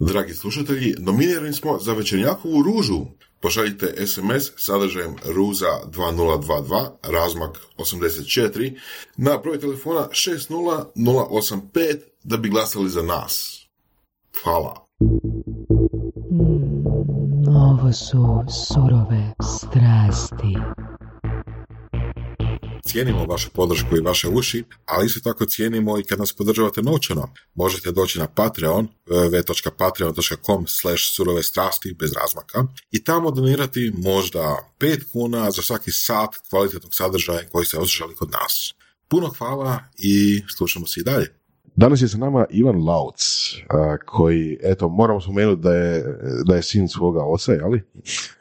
Dragi slušatelji, nominirani smo za večernjakovu ružu. Pošaljite SMS sadržajem ruza 2022 razmak 84 na broj telefona 60085 da bi glasali za nas. Hvala. Ovo su surove strasti. Cijenimo vašu podršku i vaše uši, ali isto tako cijenimo i kad nas podržavate novčano. Možete doći na Patreon, www.patreon.com/surove strasti bez razmaka i tamo donirati možda 5 kuna za svaki sat kvalitetnog sadržaja koji ste osjećali kod nas. Puno hvala i slušamo se i dalje. Danas je sa nama Ivan Lauc, koji, eto, moramo spomenuti da je sin svoga oca, jeli?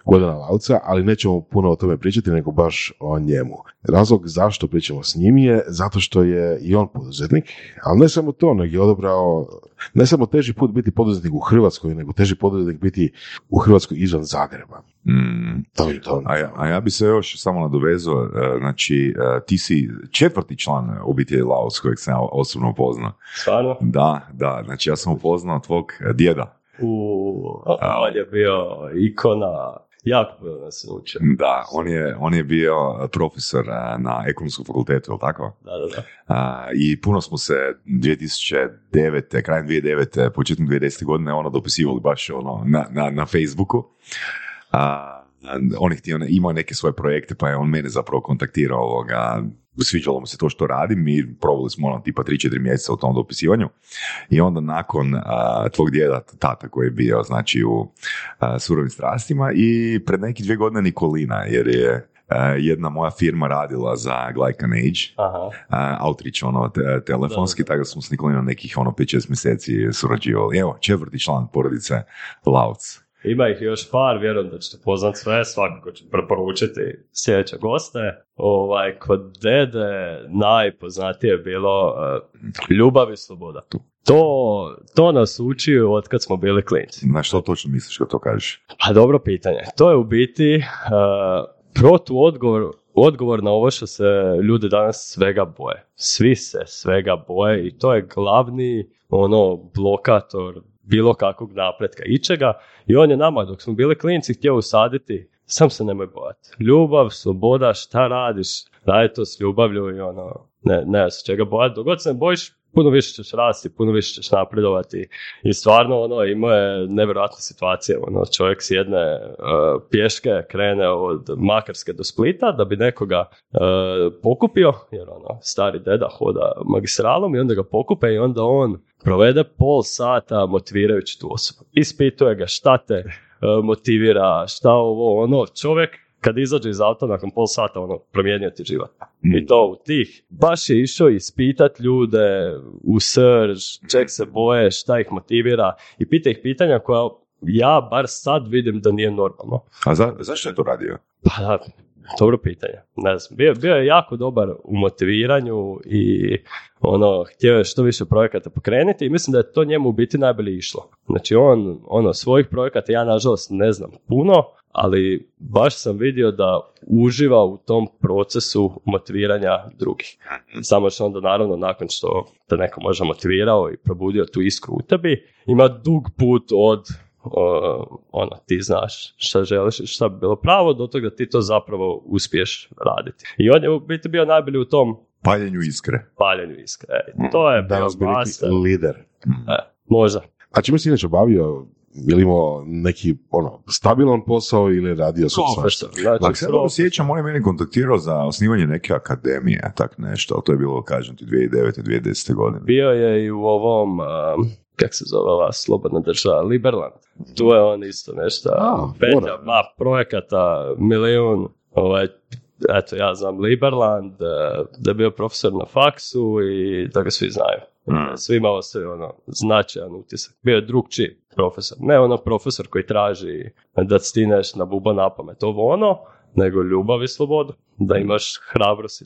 Gordana Lauca, ali nećemo puno o tome pričati, nego baš o njemu. Razlog zašto pričamo s njim je zato što je i on poduzetnik, ali ne samo to, nego je odabrao ne samo teži put biti poduzetnik u Hrvatskoj, nego teži poduzetnik biti u Hrvatskoj izvan Zagreba. Ja bi se još samo nadovezao, znači ti si 4. član obitelji Lauc kojeg sam ja osobno upoznao. Stvarno? Da, znači ja sam upoznao tvog djeda. On je bio ikona. Jako bilo nas učio. Da, on je bio profesor na ekonomskom fakultetu, je li tako? Da. I puno smo se 2009. krajem 2009. početkom 2010. godine ono dopisivali baš ono na Facebooku. On je imao neke svoje projekte, pa je on mene zapravo kontaktirao ovoga. Sviđalo mu se to što radim i probali smo ono tipa 3-4 mjeseca u tom dopisivanju i onda nakon tvog djeda, tata koji je bio znači u surovim strastima i pred neki 2 godine Nikolina jer je jedna moja firma radila za GlycanAge, outreach ono telefonski, tako da smo s Nikolinom nekih ono 5-6 mjeseci surađivali. Evo, 4. član porodice Lauc. Ima ih još par, vjerujem da ćete poznat sve, svakako ću preporučiti sljedeće goste. Kod dede najpoznatije je bilo ljubav i sloboda. To nas uči od kad smo bili klinci. Na što točno misliš kad to kažeš? Pa dobro pitanje. To je u biti protuodgovor na ovo što se ljudi danas svega boje. Svi se svega boje i to je glavni blokator bilo kakvog napretka i čega. I on je nama, dok smo bili klinci, htio usaditi, sam se nemoj bojati. Ljubav, sloboda, šta radiš, radi to s ljubavlju i ne se čega bojati. Dogod se ne bojiš, puno više ćeš rasti, puno više ćeš napredovati. I stvarno, ima je nevjerojatne situacije. Čovjek s jedne pješke krene od Makarske do Splita da bi nekoga pokupio, jer stari deda hoda magistralom i onda ga pokupe i onda on provede pol sata motivirajući tu osobu. Ispituje ga šta te motivira, šta ovo, čovjek kad izađe iz auta nakon pol sata, promijenio ti život. I to u tih. Baš je išao ispitati ljude u srž, čeg se boje, šta ih motivira i pita ih pitanja koja ja bar sad vidim da nije normalno. A zašto je to radio? Pa da, dobro pitanje. Ne znam, bio je jako dobar u motiviranju i htio je što više projekata pokrenuti i mislim da je to njemu u biti najbolje išlo. Znači on, svojih projekata ja nažalost ne znam puno, ali baš sam vidio da uživa u tom procesu motiviranja drugih. Samo što onda naravno nakon što te neko može motivirao i probudio tu iskru u tebi, ima dug put od ti znaš šta želiš i šta bi bilo pravo do toga da ti to zapravo uspiješ raditi. I on je u biti bio najbolji u tom paljenju iskre. To je danas bio lider. Možda. A čime si inače obavio? Ili imao neki stabilan posao ili radio sam svašta? Znači, se osjećam, on je mene kontaktirao za osnivanje neke akademije, tak nešto, ali to je bilo, kažem ti, 2009. 2010. godine. Bio je i u ovom, kak se zove ova slobodna država, Liberland. Tu je on isto nešto, petlja, projekata, milijun, eto ja znam Liberland, da je bio profesor na faksu i da ga svi znaju. Svima ostaje značajan utisak. Bio je drugčiji profesor. Ne profesor koji traži da stineš na buba na pamet. Ovo nego ljubav i slobodu. Da imaš hrabrost i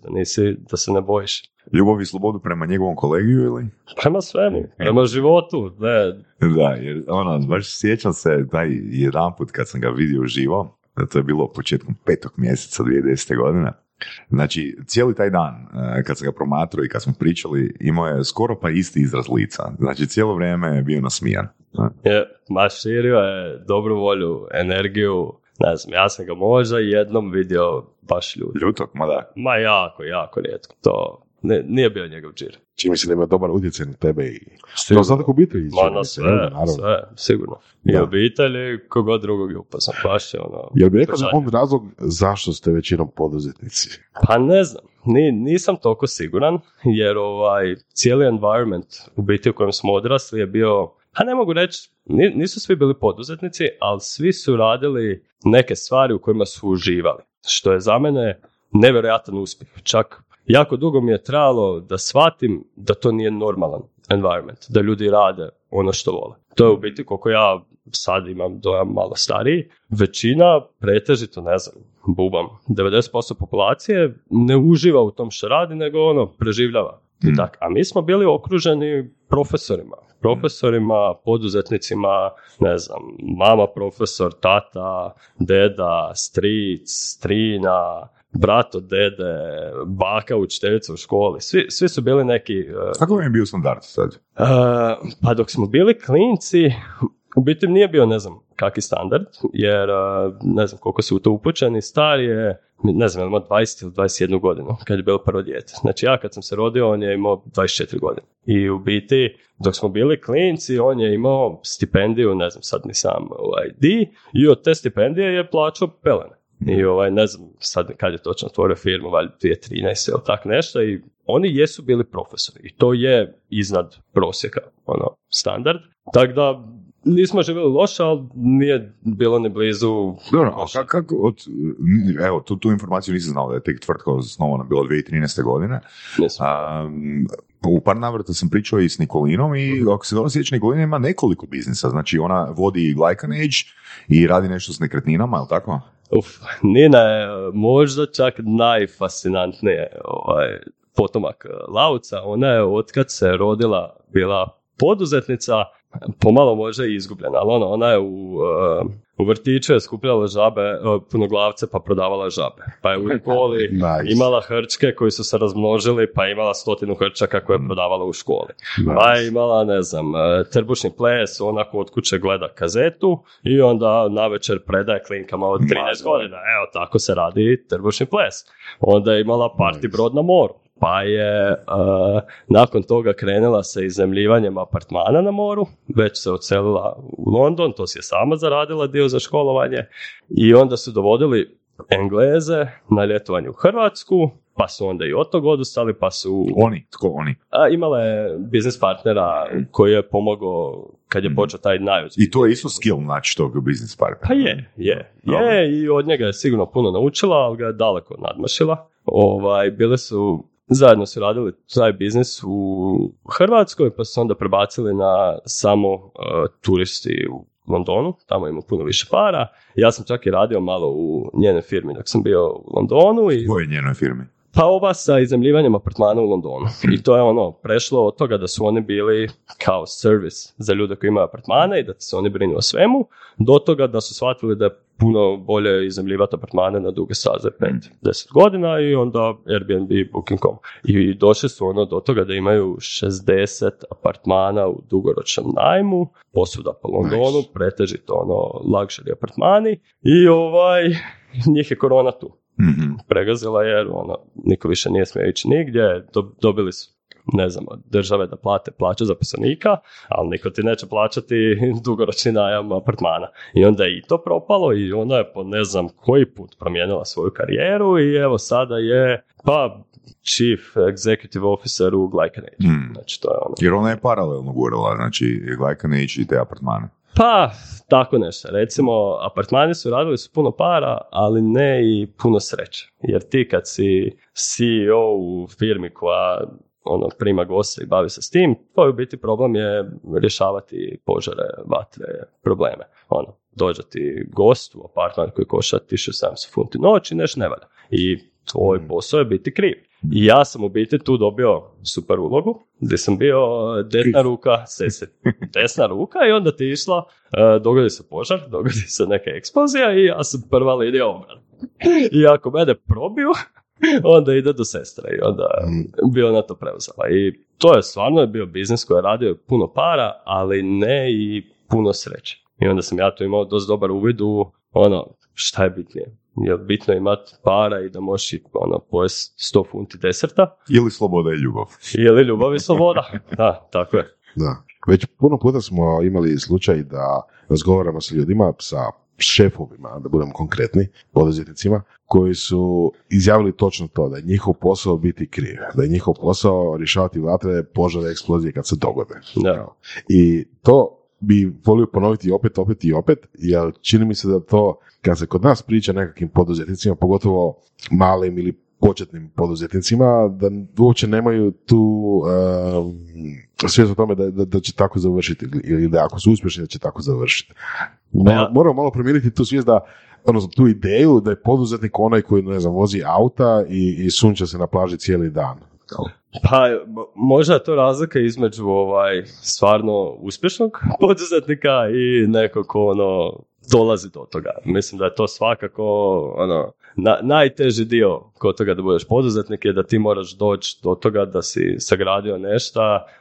da se ne bojiš. Ljubav i slobodu prema njegovom kolegiju ili? Prema svemu, prema životu. Ne. Da, jer baš sjećam se taj jedanput kad sam ga vidio uživo, to je bilo početkom 5. mjeseca 2010. godine. Znači, cijeli taj dan kad sam ga promatrao i kad smo pričali, imao je skoro pa isti izraz lica. Znači, cijelo vrijeme je bio nasmijan. Ma širio je dobru volju, energiju. Ne znam, ja sam ga možda jednom vidio baš ljutog. Ljutog, ma da. Ma jako, jako rijetko. To nije bio njegov džir. Čini mi se da ima dobar utjecaj na tebe i doznatak obitelji. Ma na sve, sve, sigurno. I obitelji, kogod drugog je upasan. Baš je ono... Jel bi rekao on razlog zašto ste većinom poduzetnici? Pa ne znam, nisam toliko siguran, jer cijeli environment u biti u kojem smo odrasli je bio... A ne mogu reći, nisu svi bili poduzetnici, ali svi su radili neke stvari u kojima su uživali. Što je za mene nevjerojatan uspjeh. Čak jako dugo mi je trebalo da shvatim da to nije normalan environment, da ljudi rade ono što vole. To je u biti koliko ja sad imam dojam malo stariji. Većina, pretežito, ne znam, bubam, 90% populacije ne uživa u tom što radi, nego ono, preživljava. Tak, a mi smo bili okruženi profesorima, poduzetnicima, ne znam, mama profesor, tata, deda, stric, strina, brat od dede, baka učiteljica u školi, svi su bili neki... Kako vam je bio standard sad? Pa dok smo bili klinci, u biti nije bio, ne znam, kaki standard, jer ne znam koliko su u to upućeni, star je, ne znam, imao 20 ili 21 godinu kad je bilo prvo dijete. Znači ja kad sam se rodio, on je imao 24 godine. I u biti, dok smo bili klinci, on je imao stipendiju, ne znam, sad nisam di, i od te stipendije je plaćao pelene. I ne znam sad kad je točno otvorio firmu, valjda 2013 ili tak nešto, i oni jesu bili profesori. I to je iznad prosjeka, ono, standard. Tako da, nismo živjeli loše, ali nije bilo ni blizu... Dobro, a kako od... Evo, tu informaciju nisam znao da je tek tvrtka osnovana bila 2013. godine. U par navrata sam pričao i s Nikolinom i ako se dobro sjeća, Nikolina ima nekoliko biznisa. Znači, ona vodi GlycanAge i radi nešto s nekretninama, je li tako? Nina je možda čak najfascinantnije potomak Lauca. Ona je otkad se rodila bila poduzetnica, pomalo možda i izgubljena, ali ona je u vrtiću je skupljala žabe, punoglavce, pa prodavala žabe. Pa je u školi nice. Imala hrčke koji su se razmnožili, pa je imala 100 hrčaka koje je prodavala u školi. Nice. Pa je imala, ne znam, trbušni ples, onako od kuće gleda kazetu i onda navečer predaje klinkama od 13 godina. Evo, tako se radi trbušni ples. Onda je imala party brod na moru. Pa je nakon toga krenula sa iznajmljivanjem apartmana na moru, već se odselila u London, to si je sama zaradila dio za školovanje i onda su dovodili Engleze na ljetovanje u Hrvatsku, pa su onda i od tog odustali, pa su... Oni? Tko oni? Imala je biznis partnera koji je pomogao kad je počeo taj najveći. I to je isto skill naći tog biznis partnera? Pa je i od njega je sigurno puno naučila, ali ga je daleko nadmašila. Bile su... Zajedno su radili taj biznis u Hrvatskoj, pa su onda prebacili na samo turisti u Londonu, tamo ima puno više para. Ja sam čak i radio malo u njenoj firmi dok sam bio u Londonu. U kojoj njenoj firmi? Pa ova sa iznajmljivanjem apartmana u Londonu. I to je ono, prešlo od toga da su oni bili kao servis za ljude koji imaju apartmane i da se oni brinu o svemu, do toga da su shvatili da je puno bolje iznajmljivati apartmane na duge staze 5-10 godina i onda Airbnb i Booking.com. I došli su ono do toga da imaju 60 apartmana u dugoročnom najmu, posuda po Londonu, pretežito ono luxury apartmani i njih je korona tu. Mm-hmm. Pregazila jer niko više nije smio ići nigdje, dobili su, ne znam, od države da plate plaće zaposlenika, ali niko ti neće plaćati dugoročni najam apartmana. I onda je i to propalo i ona je po ne znam koji put promijenila svoju karijeru i evo sada je Chief Executive Officer u GlycanAge. Znači, to je ono. Jer ona je paralelno gurala, znači GlycanAge i te apartmane. Pa, tako nešto. Recimo, apartmani su radili su puno para, ali ne i puno sreće. Jer ti kad si CEO u firmi koja prima goste i bavi se s tim, tvoj u biti problem je rješavati požare, vatre, probleme. Dođe ti gost u apartman koji košta 1700 funti noć i nešto ne valja. I tvoj posao je biti kriv. I ja sam u biti tu dobio super ulogu, gdje sam bio desna ruka, desna ruka i onda ti išla, dogodi se požar, dogodi se neka eksplozija i ja sam prva linija obrane. I ako mene probiju, onda ide do sestre i onda bi ona to preuzela. I to je stvarno bio biznis koji je radio puno para, ali ne i puno sreće. I onda sam ja to imao dosta dobar uvid u ono, šta je bitnije. Jer bitno je imati para i da možeš ono, pojesti 100 funti deserta. Ili sloboda i ljubav. Ili ljubav i sloboda, da, tako je. Da. Već puno puta smo imali slučaj da razgovaramo sa ljudima, sa šefovima, da budemo konkretni, poduzetnicima, koji su izjavili točno to, da je njihov posao biti kriv, da je njihov posao rješavati vatre, požare, eksplozije kad se dogode. Da. I to bi volio ponoviti opet, jer čini mi se da to, kad se kod nas priča nekakvim poduzetnicima, pogotovo malim ili početnim poduzetnicima, da uopće nemaju tu svijest o tome da će tako završiti ili da ako su uspješni da će tako završiti. Moramo malo promijeniti tu svijest da, odnosno tu ideju da je poduzetnik onaj koji, ne znam, vozi auta i sunča se na plaži cijeli dan. Pa možda je to razlika između stvarno uspješnog poduzetnika i nekog ko ono dolazi do toga. Mislim da je to svakako ono, najteži dio kod toga da budeš poduzetnik je da ti moraš doći do toga da si sagradio nešto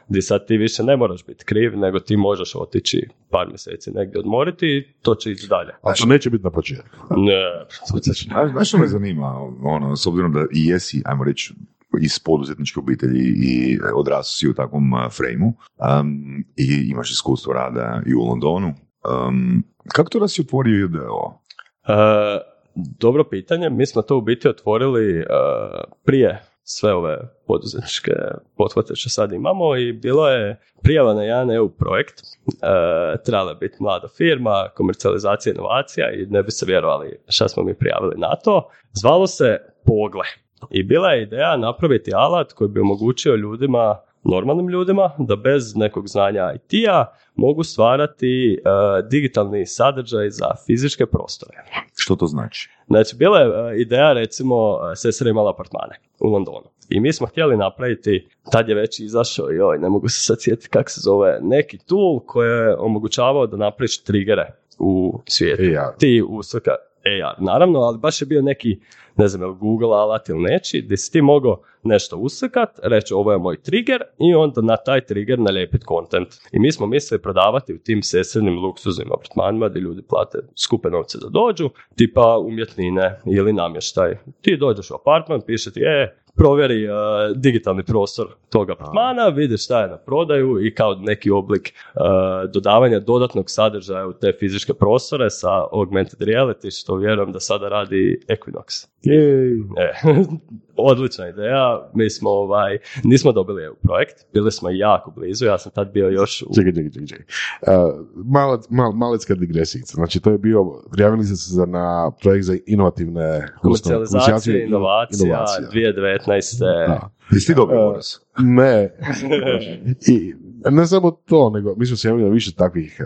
gdje sad ti više ne moraš biti kriv, nego ti možeš otići par mjeseci negdje odmoriti i to će ići dalje. Ali to neće biti na početku. Ne. Znaš što me zanima, ono, s obzirom da i jesi, ajmo reći, iz poduzetničke obitelji i odrasao si u takvom frejmu i imaš iskustvo rada i u Londonu. Kako to da si otvorio IDO? Dobro pitanje. Mi smo to u biti otvorili prije sve ove poduzetničke pothvate što sad imamo i bilo je prijava na jedan EU projekt. Trebala je biti mlada firma, komercijalizacija, inovacija i ne bi se vjerovali šta smo mi prijavili na to. Zvalo se Pogle. I bila je ideja napraviti alat koji bi omogućio ljudima, normalnim ljudima, da bez nekog znanja IT-a mogu stvarati digitalni sadržaj za fizičke prostore. Što to znači? Znači, bila je ideja, recimo, sestra imala apartmane u Londonu. I mi smo htjeli napraviti, tad je već izašao, joj, ne mogu se sad sjetiti kako se zove, neki tool koji je omogućavao da napraviš trigere u svijetu. Ja. Ti usrka AR, naravno, ali baš je bio neki, ne znam, Google alat ili nečiji, gdje si ti mogao nešto usrkat, reći ovo je moj trigger i onda na taj trigger nalijepiti content. I mi smo mislili prodavati u tim sestrnim luksuznim apartmanima gdje ljudi plate skupe novce da dođu, tipa umjetnine ili namještaj. Ti dođeš u apartman, piše ti, provjeri digitalni prostor tog apartmana, vidiš šta je na prodaju i kao neki oblik dodavanja dodatnog sadržaja u te fizičke prostore sa augmented reality, što vjerujem da sada radi Equinox. Odlična ideja, mi smo nismo dobili EU projekt, bili smo jako blizu, ja sam tad bio još u... Čekaj. Malecka digresica, znači to je bio, prijavili ste se na projekt za inovativne... Komercijalizacije, inovacija, 2019. Da. Jesi ti dobio bonus? Ne. I ne samo to, nego mi smo se javili na više takvih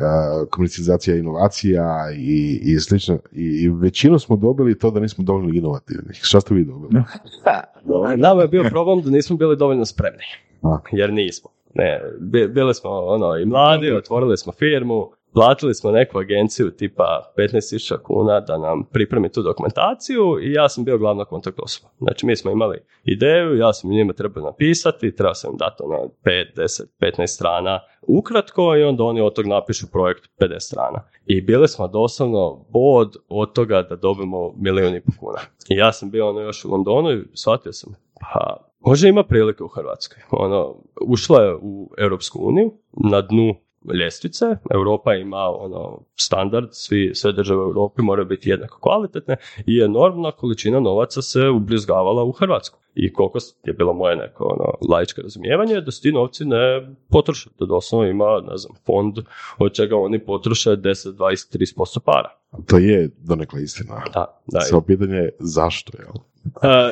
komercijalizacija, inovacija i slično. I većinu smo dobili to da nismo dovoljno inovativnih. Šta ste vi dobili? Nama je bio problem da nismo bili dovoljno spremni. Jer nismo. Ne, bili smo ono, i mladi, otvorili smo firmu, platili smo neku agenciju tipa 15.000 kuna da nam pripremi tu dokumentaciju i ja sam bio glavna kontakt osoba. Znači mi smo imali ideju, ja sam njima trebao napisati, trebao sam im dati ono 5, 10, 15 strana ukratko i onda oni od toga napišu projekt 50 strana. I bili smo doslovno bod od toga da dobimo 1,5 milijuna. I ja sam bio ono još u Londonu i shvatio sam, pa može ima prilike u Hrvatskoj. Ono, ušla je u Europsku uniju na dnu ljestvice, Europa ima ono standard, sve države u Europi moraju biti jednako kvalitetne i enormna količina novaca se ubrizgavala u Hrvatsku. I koliko je bilo moje neko ono, laičko razumijevanje da se ti novci ne potroše, da doslovno ima, ne znam, fond od čega oni potroše 10, 20, 30% para. To je donekle istina. Da. Samo pitanje je zašto, jel?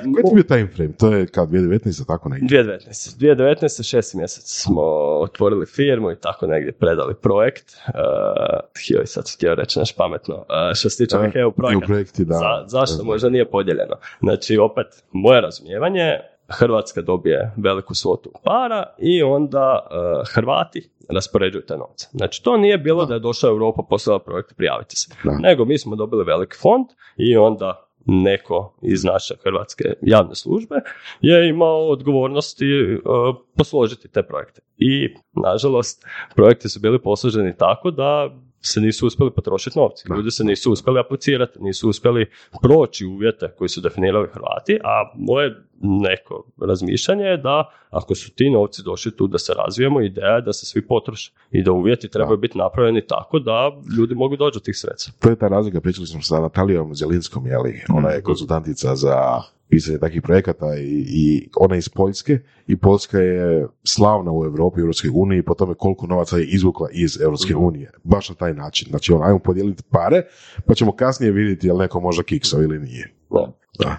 Koji je bio time frame? To je kao 2019, tako negdje? 2019, šesti mjesec smo otvorili firmu i tako negdje predali projekt. Sad sam htio reći nešto pametno. Što se tiče ovih EU projekata, zašto možda nije podijeljeno? Znači, opet, moje razumijevanje, Hrvatska dobije veliku svotu para i onda Hrvati raspoređuju te novce. Znači, to nije bilo da je došla Europa, poslala projekt, prijavite se. Da. Nego mi smo dobili veliki fond i onda neko iz naše hrvatske javne službe je imao odgovornosti posložiti te projekte. I, nažalost, projekti su bili posloženi tako da se nisu uspjeli potrošiti novci. Ljudi se nisu uspjeli aplicirati, nisu uspjeli proći uvjete koji su definirali Hrvati, a moje neko razmišljanje je da ako su ti novci došli tu da se razvijemo, ideja je da se svi potroše i da uvjeti trebaju biti napravljeni tako da ljudi mogu doći do tih sredstva. To je ta razlika, pričali smo sa Natalijom Zelinskom, ona je konzultantica za pisanje takvih projekata i ona je iz Poljske i Poljska je slavna u Europi, u Europskoj uniji po tome koliko novaca je izvukla iz Europske unije. Baš na taj način. Znači, ajmo podijeliti pare pa ćemo kasnije vidjeti jel neko možda kiksao ili nije. Da.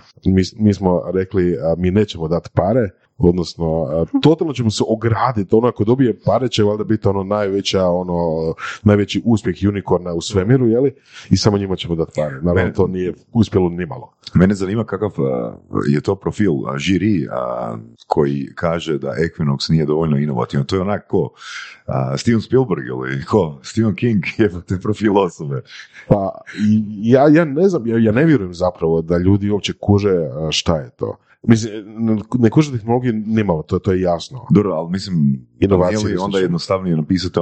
Mi smo rekli, mi nećemo dati pare, odnosno totalno ćemo se ograditi, ono ako dobije pare će valjda biti najveći uspjeh unikorna u svemiru, jeli? I samo njima ćemo dati pare. Naravno, to nije uspjelo ni malo. Mene zanima kakav je to profil žiri koji kaže da Equinox nije dovoljno inovativan. To je onako Steven Spielberg ili ko? Stephen King je te profil osobe. Pa ja ne znam, ja ne vjerujem zapravo da ljudi uopće kuže šta je to. Mislim, ne kuže tehnologiju nimalo, to je jasno. Dobro, ali mislim, inovacije je onda jednostavnije napisati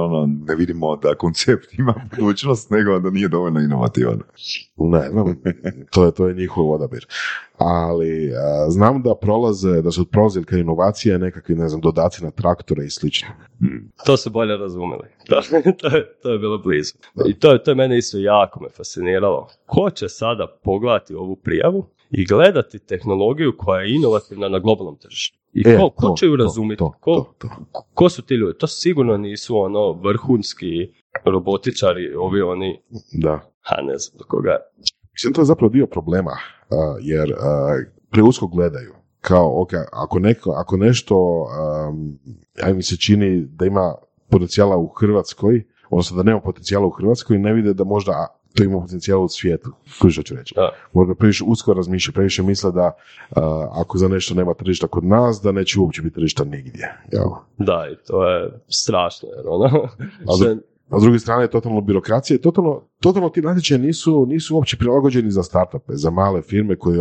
ne vidimo da koncept ima budućnost, nego da nije dovoljno inovativan. Ne znam, to je njihov odabir. Ali znam da su prolazili kao inovacije nekakvi, dodaci na traktore i slično. To se bolje razumeli. To je bilo blizu. Da. I to je mene isto jako me fasciniralo. Ko će sada pogledati ovu prijavu i gledati tehnologiju koja je inovativna na globalnom tržištu? I ko će ju razumjeti? Ko su ti ljudi? To sigurno nisu vrhunski robotičari, ovi oni. Da. Ne znam do koga. Mislim, to je zapravo dio problema, jer preusko gledaju. Kao, ako nešto mi se čini da ima potencijala u Hrvatskoj, odnosno da nema potencijala u Hrvatskoj, ne vide da možda to ima potencijal u svijetu, što ću reći. Možda previše usko razmišlja, previše misle da ako za nešto nema tržišta kod nas, da neće uopće biti tržišta nigdje. Jel? Da, i to je strašno. Jer a s druge strane je totalno birokracija, totalno ti natječaji nisu uopće prilagođeni za startupe, za male firme koji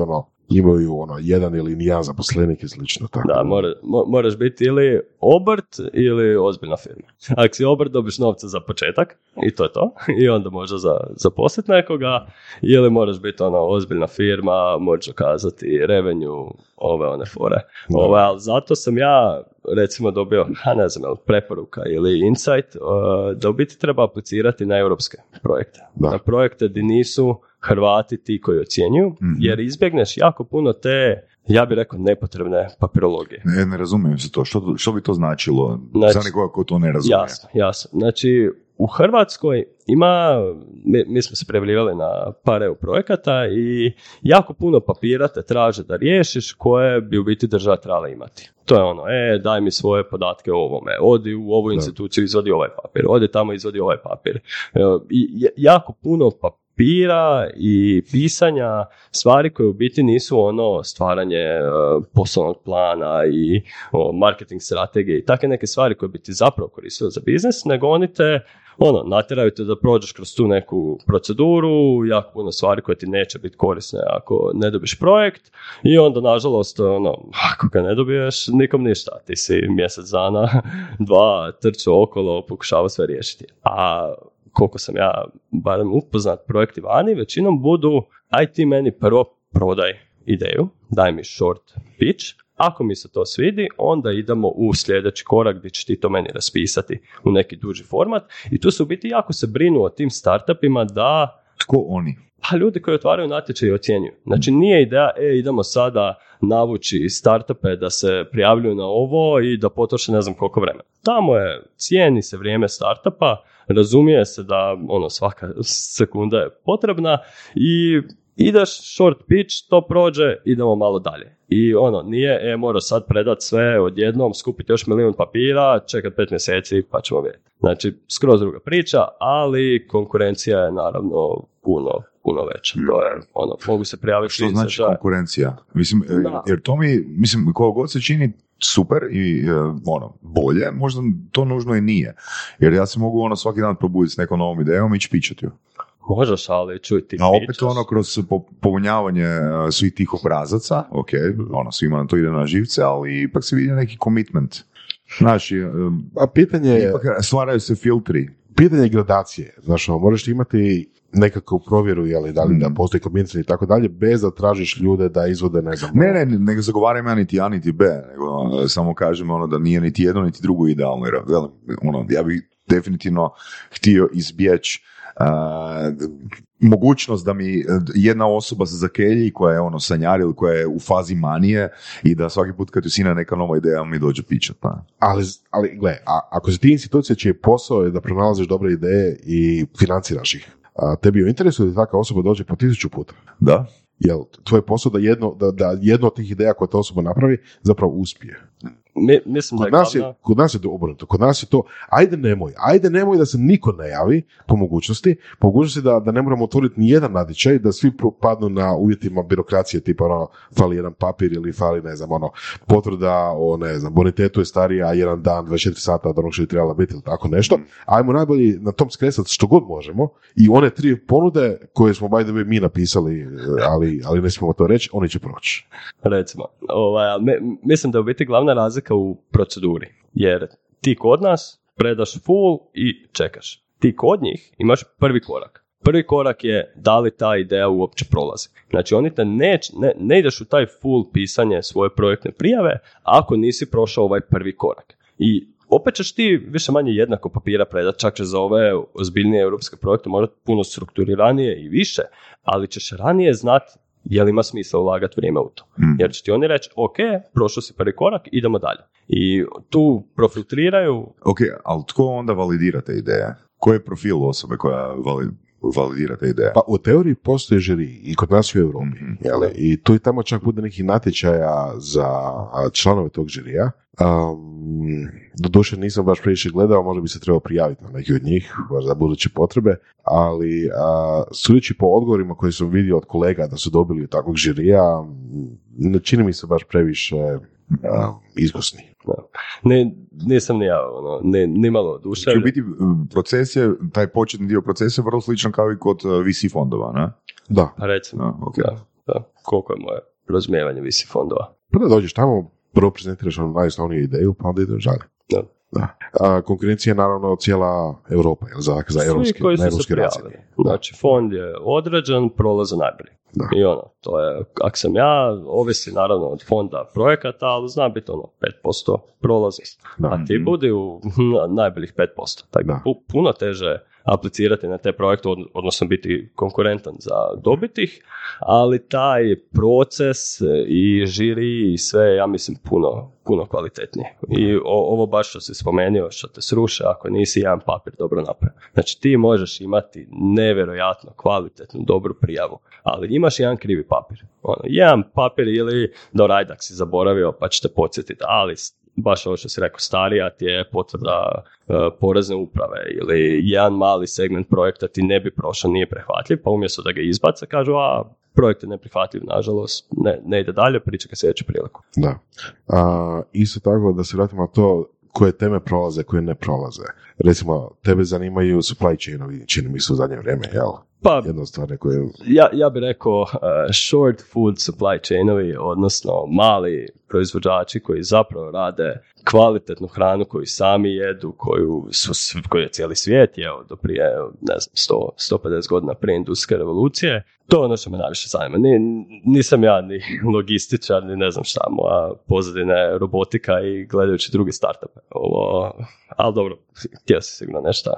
imaju jedan ili nijedan zaposlenik i slično. Tako. Da, moraš biti ili obrt ili ozbiljna firma. Ako si obrt, dobiš novce za početak i to je to. I onda možeš zaposliti nekoga ili moraš biti ozbiljna firma, moraš ukazati revenue, ove one fore. Ali zato sam ja recimo dobio, preporuka ili insight da u biti treba aplicirati na europske projekte. Da. Na projekte gdje nisu Hrvati ti koji ocjenjuju, jer izbjegneš jako puno te, ja bih rekao, nepotrebne papirologije. Ne razumijem se to. Što bi to značilo za nekoga ko to ne razumije? Jasno. Znači, u Hrvatskoj ima, mi smo se prijavljivali na par EU projekata i jako puno papira te traže da riješiš koje bi u biti država trebala imati. To je daj mi svoje podatke o ovome, odi u ovu instituciju, izvodi ovaj papir, odi tamo, izvodi ovaj papir. I jako puno papira i pisanja stvari koje u biti nisu stvaranje poslovnog plana i marketing strategije i takve neke stvari koje bi ti zapravo koristilo za biznes, nego oni te natjeraju te da prođeš kroz tu neku proceduru, jako puno stvari koje ti neće biti korisne ako ne dobiš projekt i onda nažalost ako ga ne dobiješ nikom ništa, ti si mjesec dana, dva trčao okolo, pokušavao sve riješiti. A koliko sam ja barem upoznat, projekti vani većinom budu aj ti meni prvo prodaj ideju, daj mi short pitch, ako mi se to svidi, onda idemo u sljedeći korak gdje će ti to meni raspisati u neki duži format i tu se u biti jako se brinu o tim startupima da... Tko oni? Pa ljudi koji otvaraju natječaj i ocjenjuju. Znači nije ideja, idemo sada navući startupe da se prijavljuju na ovo i da potroše ne znam koliko vremena. Tamo je, cijeni se vrijeme startupa, razumije se da svaka sekunda je potrebna i ideš short pitch, to prođe, idemo malo dalje. I nije morao sad predati sve odjednom, skupiti još milijun papira, čekati 5 mjeseci pa ćemo vidjeti. Znači, skroz druga priča, ali konkurencija je naravno puno veća. To je, mogu se prijaviti. Što znači konkurencija? Mislim, jer to mi, koliko god se čini super i bolje, možda to nužno i nije. Jer ja se mogu svaki dan probuditi s nekom novom idejom i ići pičati ju. Možeš, ali čuj, ti pričaš. A opet ono kroz popunjavanje svih tih obrazaca, ok, ono svima na to ide na živce, ali ipak se vidi neki commitment. Znaš, a pitanje je... Stvaraju se filtri. Pitanje je gradacije. Znaš, moraš imati nekakvu provjeru, jeli, da li da postoji kombinacija i tako dalje, bez da tražiš ljude da izvode, ne znam. Ne zagovaram ja niti A, niti B, nego samo kažem ono da nije niti jedno, niti drugo idealno. Jer, ono, ja bih definitivno htio izbjeći mogućnost da mi jedna osoba se zakelji koja je ono sanjar ili koja je u fazi manije i da svaki put kad ju sine neka nova ideja mi dođe pičat. Ali gle, ako si ti institucija čiji posao je da pronalaziš dobre ideje i financiraš ih, tebi je u interesu da takva osoba dođe po 1000 puta? Da. Jel, tvoj posao da jedno od tih ideja koje ta osoba napravi zapravo uspije. Kod nas je to obrnuto. Kod nas je to, ajde nemoj da se niko ne javi po mogućnosti da ne moramo otvoriti ni jedan natječaj, da svi padnu na uvjetima birokracije, tipa ono, fali jedan papir ili fali, ne znam, ono, potvrda o, ne znam, bonitetu je starija jedan dan, 24 sata od onog što je trebala biti ili tako nešto. Ajmo najbolje na tom skresati što god možemo i one tri ponude koje smo bajdeve mi napisali, ali ne smijemo to reći, oni će proći. Recimo, mislim da u biti glavna razlika u proceduri, jer ti kod nas predaš full i čekaš. Ti kod njih imaš prvi korak. Prvi korak je da li ta ideja uopće prolazi. Znači oni te ne ideš u taj full pisanje svoje projektne prijave ako nisi prošao ovaj prvi korak. I opet ćeš ti više manje jednako papira predati, čak će za ove ozbiljnije europske projekte možda puno strukturiranije i više, ali ćeš ranije znati jel ima smisla ulagati vrijeme u to. Jer će ti oni reći, ok, prošao si prvi korak, idemo dalje. I tu profiltriraju... Ok, ali tko onda validira te ideje? Koji je profil osobe koja validira te ideje? Pa u teoriji postoje žiri i kod nas u Europi. I tu i tamo čak bude nekih natječaja za članove tog žirija. Doduše nisam baš previše gledao, možda bi se trebao prijaviti na neki od njih, baš za buduće potrebe, ali sudeći po odgovorima koje sam vidio od kolega da su dobili od takvog žirija, ne čini mi se baš previše izgusni. Nisam ni ja, ni malo duša. U biti proces je, taj početni dio procesa je vrlo sličan kao i kod VC fondova, ne? Da. Recimo, okay. Da. Koliko je moje razumijevanje VC fondova? Pa da dođeš tamo, prvo prezentiraš vam najosnovniju ideju, pa onda ideš dalje. Da. Konkurencija je naravno cijela Europa, za europske racije. Znači, fond je određen, prolaze najbolji. Da. I ono, to je, ako sam ja, ovisi naravno od fonda projekata, ali zna biti ono, 5% prolazi. Da. A ti budi u najboljih 5%. Tako da. Puno teže aplicirati na te projekte, odnosno biti konkurentan za dobitih, ali taj proces i žiri i sve, ja mislim, puno kvalitetnije. I ovo baš što si spomenuo, što te sruše, ako nisi jedan papir dobro napravio. Znači, ti možeš imati nevjerojatno kvalitetnu, dobru prijavu, ali imaš jedan krivi papir. Ono, jedan papir ili dorajdak si zaboravio pa će te podsjetiti, ali baš ovo što si rekao, starija ti je potvrda porezne uprave ili jedan mali segment projekta ti ne bi prošao, nije prihvatljiv, pa umjesto da ga izbaca kažu, projekt je neprihvatljiv, nažalost, ne ide dalje, pričekaj sljedeću priliku. Da. Isto tako da se vratimo na to koje teme prolaze, koje ne prolaze. Recimo, tebe zanimaju supply chainovi, čini mi se u zadnje vrijeme, jel? Pa, koje... ja bih rekao short food supply chainovi, odnosno mali proizvođači koji zapravo rade kvalitetnu hranu koju sami jedu, koju je cijeli svijet jeo do prije, ne znam, 150 godina prije industrijske revolucije. To je ono što me najviše zanima. Nisam ja ni logističar, ni ne znam šta, moja pozadina je robotika i gledajući drugi startupe. Ali dobro, htio si sigurno nešto.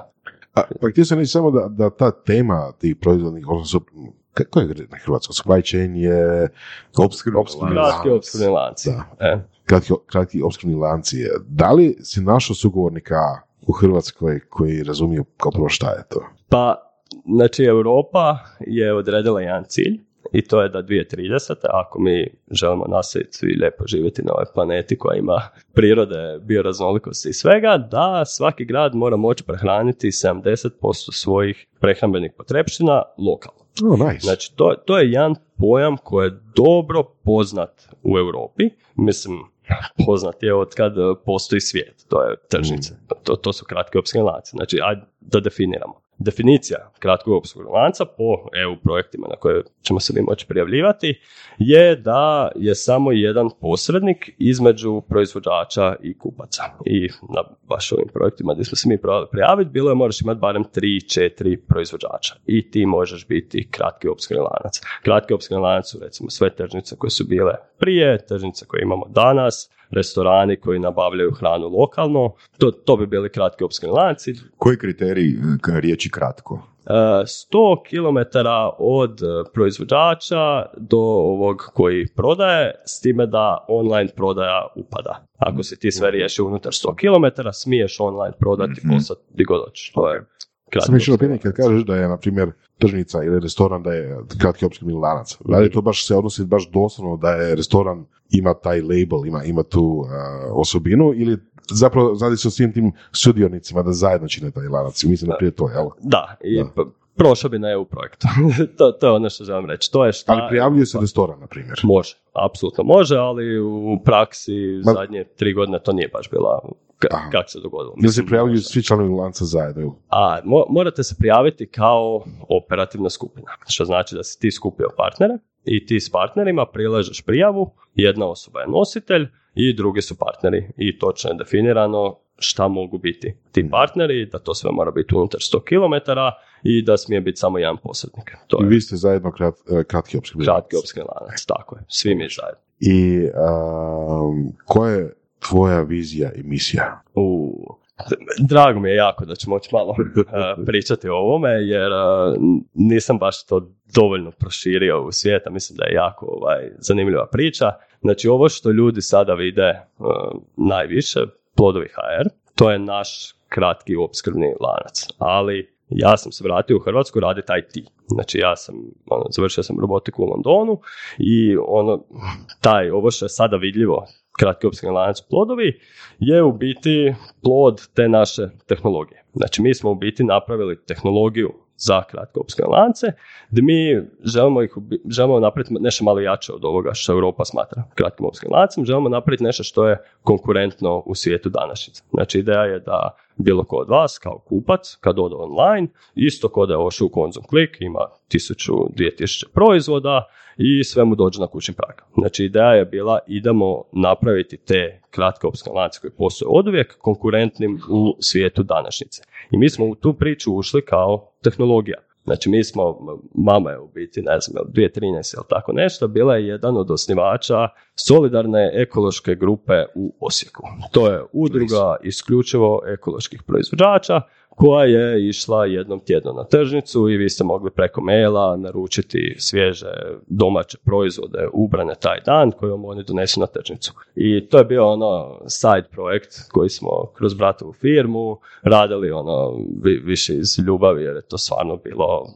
Pa htio sam reći samo da ta tema tih proizvodnih, kako je na hrvatsko, supply chain je opskrbni lanci. Kratki opskrbni lanci. Da li si našao sugovornika u Hrvatskoj koji razumiju kao prvo šta je to? Pa, znači, Europa je odredila jedan cilj i to je da 2030. ako mi želimo nastaviti svi lijepo živjeti na ovoj planeti koja ima prirode, bioraznolikosti i svega, da svaki grad mora moći prehraniti 70% svojih prehrambenih potrepština lokalno. Oh, nice. Znači, to je jedan pojam koji je dobro poznat u Europi. Mislim, poznat je od kad postoji svijet. To je tržnice. To su kratke opskrbne lance. Znači, ajde da definiramo. Definicija kratkog opskrbnog lanca po EU projektima na koje ćemo se mi moći prijavljivati je da je samo jedan posrednik između proizvođača i kupaca. I na baš ovim projektima gdje smo se mi probali prijaviti, bilo je moraš imati barem 3-4 proizvođača i ti možeš biti kratki opskrbni lanac. Kratki opskrbni lanac su recimo sve tržnice koje su bile prije, tržnice koje imamo danas, restorani koji nabavljaju hranu lokalno, to bi bili kratki opskrbni lanci. Koji kriterij riječi kratko? 100 km od proizvođača do ovog koji prodaje, s time da online prodaja upada. Ako si ti sve riješi unutar 100 km, smiješ online prodati posad gdje god hoćeš. To je kratki. Sam išao pitanje kad kažeš da je, na primjer, tržnica ili restoran da je kratki opskrbni lanac. Radi to baš se odnosi baš doslovno da je restoran ima taj label, ima tu osobinu ili zapravo radi se o svim tim sudionicima da zajedno čine taj lanac? Mislim da prije to, jel? Da, i da. Prošao bi na EU projektu. To je ono što želim reći. To je šta... Ali prijavljuje se restoran, na primjer? Može, apsolutno može, ali u praksi zadnje 3 godine to nije baš bila... Kako se dogodilo? Ili se prijavljuju svi članovi lanca zajedno? Morate se prijaviti kao operativna skupina, što znači da si ti skupio partnere i ti s partnerima prilažeš prijavu, jedna osoba je nositelj i drugi su partneri i točno je definirano šta mogu biti ti partneri, da to sve mora biti unutar 100 km i da smije biti samo jedan posrednik. To je. I vi ste zajedno kratki opskrbni lanac. Kratki opskrbni lanac, tako je. Svi mi zajedno. I ko je tvoja vizija i misija? Drago mi je jako da ću moći malo pričati o ovome, jer nisam baš to dovoljno proširio u svijeta. Mislim da je jako zanimljiva priča. Znači, ovo što ljudi sada vide najviše, Plodovi HR, to je naš kratki opskrbni lanac. Ali ja sam se vratio u Hrvatsku raditi IT. Znači ja sam, završio sam robotiku u Londonu i ovo što je sada vidljivo, kratki opskrbni lanac Plodovi, je u biti plod te naše tehnologije. Znači mi smo u biti napravili tehnologiju za kratke opskrbne lance, gdje mi želimo napraviti nešto malo jače od ovoga što Europa smatra kratkim opskrbnim lancem, želimo napraviti nešto što je konkurentno u svijetu današnjice. Znači ideja je da bilo ko od vas kao kupac, kad ode online, isto ko da je ošao u Konzum Klik, ima 1000-2000 proizvoda i sve mu dođe na kućni prag. Znači ideja je bila idemo napraviti te kratke opskrbne lance koji postoje oduvijek konkurentnim u svijetu današnjice. I mi smo u tu priču ušli kao tehnologija. Znači mi smo, mama je u biti, ne znam, 2013 ili tako nešto, bila je jedan od osnivača Solidarne ekološke grupe u Osijeku. To je udruga isključivo ekoloških proizvođača koja je išla jednom tjedno na tržnicu i vi ste mogli preko maila naručiti svježe domaće proizvode ubrane taj dan koje vam oni donesu na tržnicu. I to je bio side projekt koji smo kroz bratovu firmu radili više iz ljubavi jer je to stvarno bilo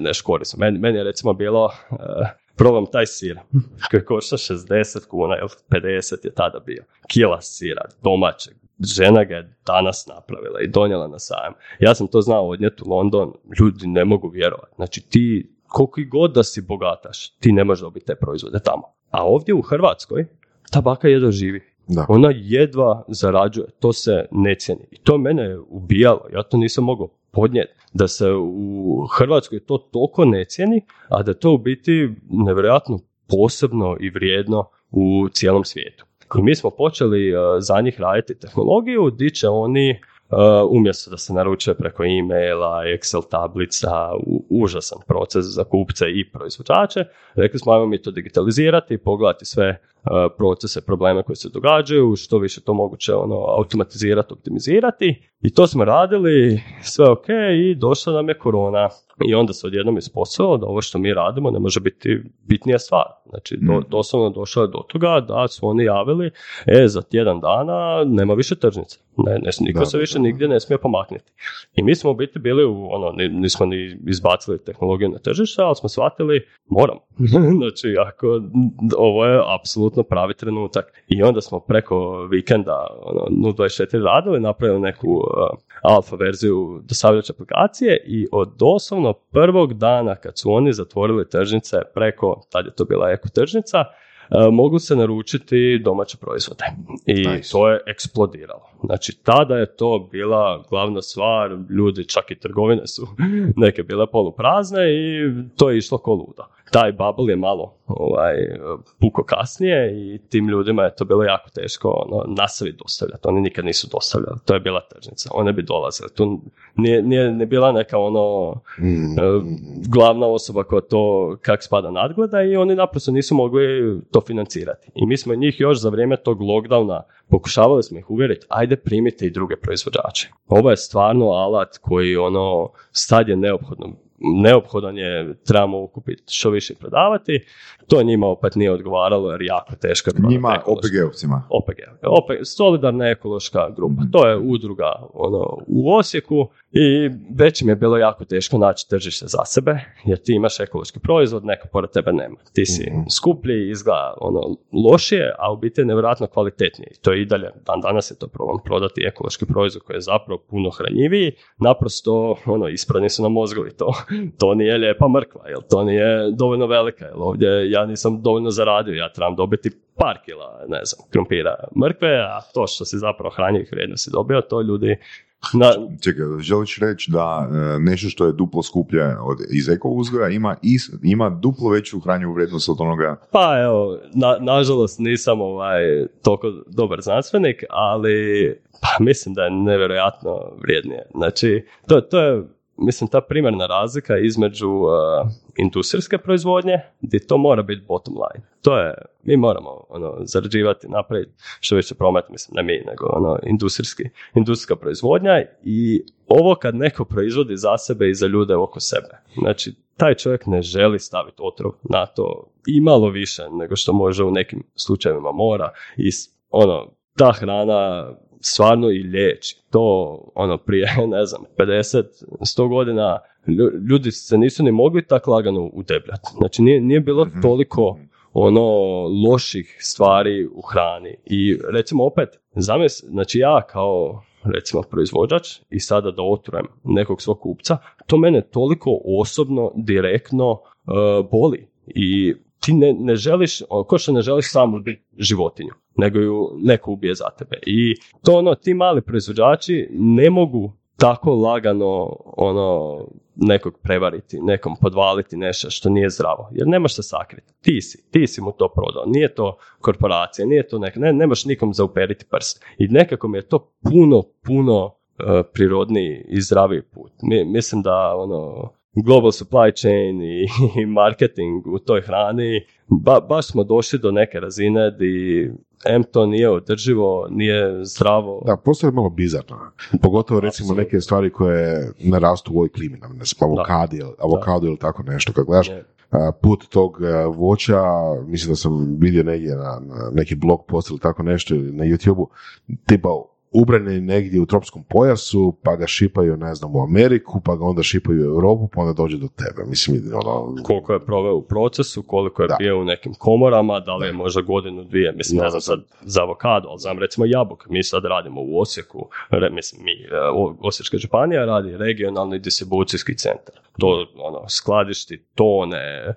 neš korisno. Meni je recimo bilo... Probam taj sir koji košta 60 kuna, 50 je tada bio. Kila sira, domaćeg. Žena ga je danas napravila i donijela na sajam. Ja sam to znao odnijeti u London, ljudi ne mogu vjerovati. Znači ti, koliko god da si bogataš, ti ne možeš dobiti te proizvode tamo. A ovdje u Hrvatskoj, ta baka jedva živi. Da. Ona jedva zarađuje, to se ne cijeni. I to mene ubijalo, ja to nisam mogao podnijeti. Da se u Hrvatskoj to toliko ne cijeni, a da to u biti nevjerojatno posebno i vrijedno u cijelom svijetu. I mi smo počeli za njih raditi tehnologiju gdje će oni umjesto da se naruče preko e-maila, Excel tablica, užasan proces za kupce i proizvođače, rekli smo ajmo mi to digitalizirati, pogledati sve procese, probleme koji se događaju, što više to moguće automatizirati, optimizirati. I to smo radili, sve ok, i došla nam je korona. I onda se odjednom ispostavilo da ovo što mi radimo ne može biti bitnija stvar. Znači, doslovno došlo je do toga da su oni javili, za tjedan dana nema više tržnice. Niko se više nigdje ne smije pomaknuti. I mi smo u biti bili, nismo ni izbacili tehnologiju na tržište, ali smo shvatili, moramo. Znači, ovo je apsolutno pravi trenutak. I onda smo preko vikenda 024 radili, napravili neku alfa verziju dostavljača aplikacije i od doslovno prvog dana kad su oni zatvorili tržnice preko, tad je to bila eko tržnica, mogu se naručiti domaće proizvode. I nice. To je eksplodiralo. Znači, tada je to bila glavna stvar, ljudi, čak i trgovine su neke bile poluprazne i to je išlo ko luda. Taj bubble je malo puko kasnije i tim ljudima je to bilo jako teško nastaviti dostavljati. Oni nikad nisu dostavljali. To je bila tržnica. One bi dolazile. Tu nije bila neka glavna osoba koja to kak spada nadgleda i oni naprosto nisu mogli to financirati. I mi smo njih još za vrijeme tog lockdowna pokušavali smo ih uvjeriti, ajde primite i druge proizvođače. Ovo je stvarno alat koji sad je neophodan je, trebamo kupiti što više i prodavati. To njima opet nije odgovaralo jer jako teško je njima, OPG-ovcima. Solidarna ekološka grupa. To je udruga u Osijeku i već im je bilo jako teško naći tržište za sebe jer ti imaš ekološki proizvod, neko pored tebe nema. Ti si skuplji, izgleda lošije, a u biti je nevjerojatno kvalitetniji. To je i dalje, dan danas je to problem prodati ekološki proizvod koji je zapravo puno hranjiviji. Naprosto ispravni su nam mozgovi to. To nije lijepa mrkva, jer to nije dovoljno velika, jer ovdje ja nisam dovoljno zaradio, ja trebam dobiti par kila, krumpira mrkve, a to što si zapravo hranjivih vrijednosti dobio, to ljudi... želiš reći da nešto što je duplo skuplje iz eko uzgoja ima duplo veću hranjivu vrijednost od onoga? Pa evo, nažalost nisam toliko dobar znanstvenik, ali mislim da je nevjerojatno vrijednije. Znači, to je... Mislim, ta primarna razlika između industrijske proizvodnje, gdje to mora biti bottom line. To je, mi moramo zarađivati, napraviti što više promet, mislim, ne mi, nego industrijska proizvodnja i ovo kad neko proizvodi za sebe i za ljude oko sebe. Znači, taj čovjek ne želi staviti otrov na to i malo više nego što može u nekim slučajevima mora i ta hrana stvarno i liječi. To prije, 50-100 godina ljudi se nisu ni mogli tako lagano udebljati. Znači nije bilo toliko loših stvari u hrani. I recimo opet, znači ja kao recimo proizvođač i sada da otrujem nekog svog kupca, to mene toliko osobno, direktno boli. I ti ne želiš, ko što ne želiš samo ubiti životinju, nego ju neko ubije za tebe. I to ti mali proizvođači ne mogu tako lagano nekog prevariti, nekom podvaliti nešto što nije zdravo. Jer nemaš se sakriti. Ti si mu to prodao. Nije to korporacija, nije to nemaš nikom zauperiti prst. I nekako mi je to puno prirodniji i zdraviji put. Mislim da global supply chain i marketing u toj hrani, baš smo došli do neke razine di to nije održivo, nije zdravo. Da, postoje malo bizarno. Pogotovo recimo absolutno. Neke stvari koje narastu u ovoj klimi, avokado ili tako nešto. Kad gledaš put tog voća, mislim da sam vidio negdje na neki blog post ili tako nešto ili na YouTube-u, tipa ubrani negdje u tropskom pojasu, pa ga šipaju, u Ameriku, pa ga onda šipaju u Europu, pa onda dođe do tebe. Mislim, koliko je proveo u procesu, koliko je bio u nekim komorama, da li je možda godinu, dvije, mislim, ne znam sad za avokado, ali znam recimo jabuka. Mi sad radimo u Osijeku, Osječka županija radi regionalni distribucijski centar. To skladišti tone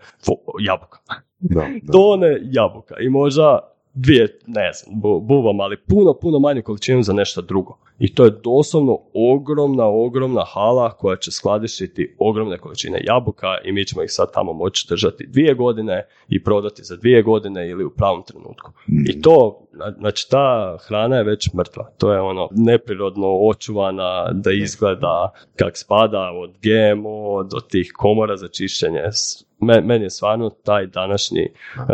jabuka. Da. Tone jabuka i možda dvije, ne znam, bubam, ali puno manju količinu za nešto drugo. I to je doslovno ogromna hala koja će skladištiti ogromne količine jabuka i mi ćemo ih sad tamo moći držati 2 godine i prodati za 2 godine ili u pravom trenutku. I to, znači ta hrana je već mrtva. To je neprirodno očuvana da izgleda kak spada od GMO do tih komora za čišćenje. Meni je stvarno taj današnji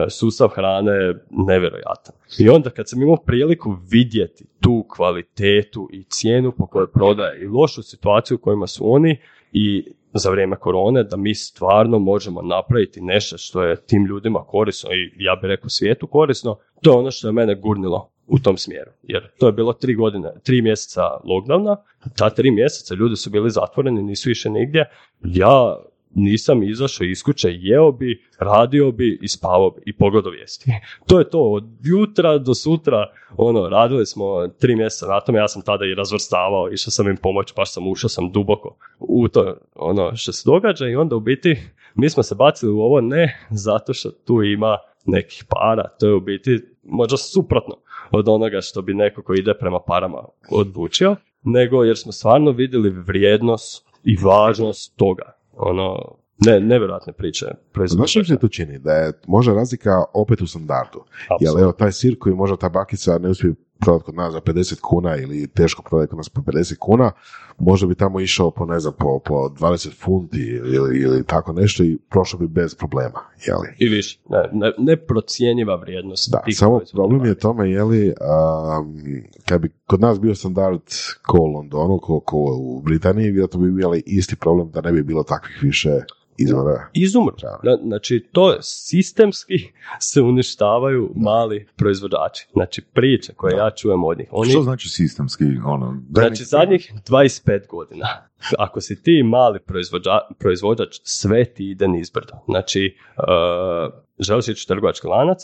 sustav hrane nevjerojatan. I onda kad sam imao priliku vidjeti tu kvalitetu i cijenu po kojoj prodaje i lošu situaciju u kojima su oni i za vrijeme korone, da mi stvarno možemo napraviti nešto što je tim ljudima korisno i ja bih rekao svijetu korisno, to je ono što je mene gurnilo u tom smjeru. Jer to je bilo 3 mjeseca lockdowna, ta 3 mjeseca ljudi su bili zatvoreni, nisu više nigdje. Ja nisam izašao iz kuće, jeo bi, radio bi i spavao bi i pogledao vijesti. To je to, od jutra do sutra, radili smo 3 mjeseca na tome, ja sam tada i razvrstavao, išao sam im pomoć, baš sam ušao sam duboko u to što se događa i onda u biti mi smo se bacili u ovo ne zato što tu ima nekih para, to je u biti možda suprotno od onoga što bi neko koji ide prema parama odlučio, nego jer smo stvarno vidjeli vrijednost i važnost toga. Ono, nevjerojatne priče. Znaš mi se tu čini da je možda razlika opet u standardu. Jer evo, taj sir koji možda ta bakica ne uspije prodati kod nas za 50 kuna ili teško prodati kod nas po 50 kuna, možda bi tamo išao po, ne znam, po 20 funti ili tako nešto i prošao bi bez problema. Jeli? I više. Neprocjenjiva vrijednost. Da, samo problem je tome, jeli, kad bi kod nas bio standard ko u Londonu, ko u Britaniji, vjerojatno bi imali isti problem da ne bi bilo takvih više izumru. Znači, to sistemski se uništavaju mali proizvođači. Znači, priče koje ja čujem od njih. Oni, što znači sistemski? Znači, zadnjih 25 godina. Ako si ti mali proizvođač, sve ti ide nizbrdo. Znači, želiš ići trgovački lanac,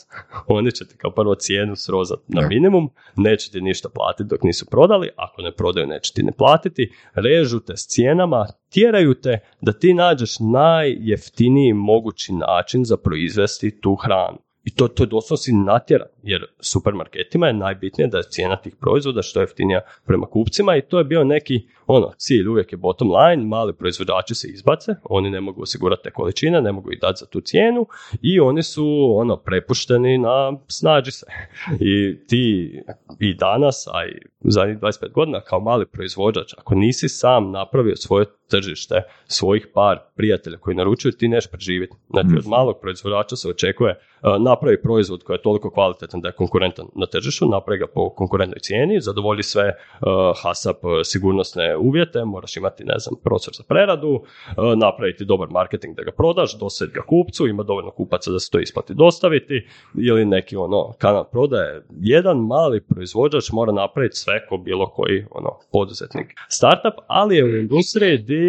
oni će ti kao prvo cijenu srozati na minimum, neće ti ništa platiti dok nisu prodali, ako ne prodaju neće ti ne platiti, režu te s cijenama, tjeraju te da ti nađeš najjeftiniji mogući način za proizvesti tu hranu. I to je doslovno si natjeran, jer supermarketima je najbitnije da je cijena tih proizvoda što je jeftinija prema kupcima i to je bio neki cilj, uvijek je bottom line, mali proizvođači se izbace, oni ne mogu osigurati te količine, ne mogu ih dati za tu cijenu i oni su prepušteni na snađi se. I ti i danas, a i zadnjih 25 godina kao mali proizvođač, ako nisi sam napravio svoje tržište, svojih par prijatelja koji naručuju, ti neš preživjeti. Znači, od malog proizvođača se očekuje napravi proizvod koji je toliko kvalitetan da je konkurentan na tržištu, napravi ga po konkurentnoj cijeni, zadovolji sve HASAP sigurnosne uvjete, moraš imati, procesor za preradu, napraviti dobar marketing da ga prodaš, dosjeti ga kupcu, ima dovoljno kupaca da se to isplati dostaviti, ili neki kanal prodaje. Jedan mali proizvođač mora napraviti sve ko bilo koji poduzetnik. Startup, ali je u industriji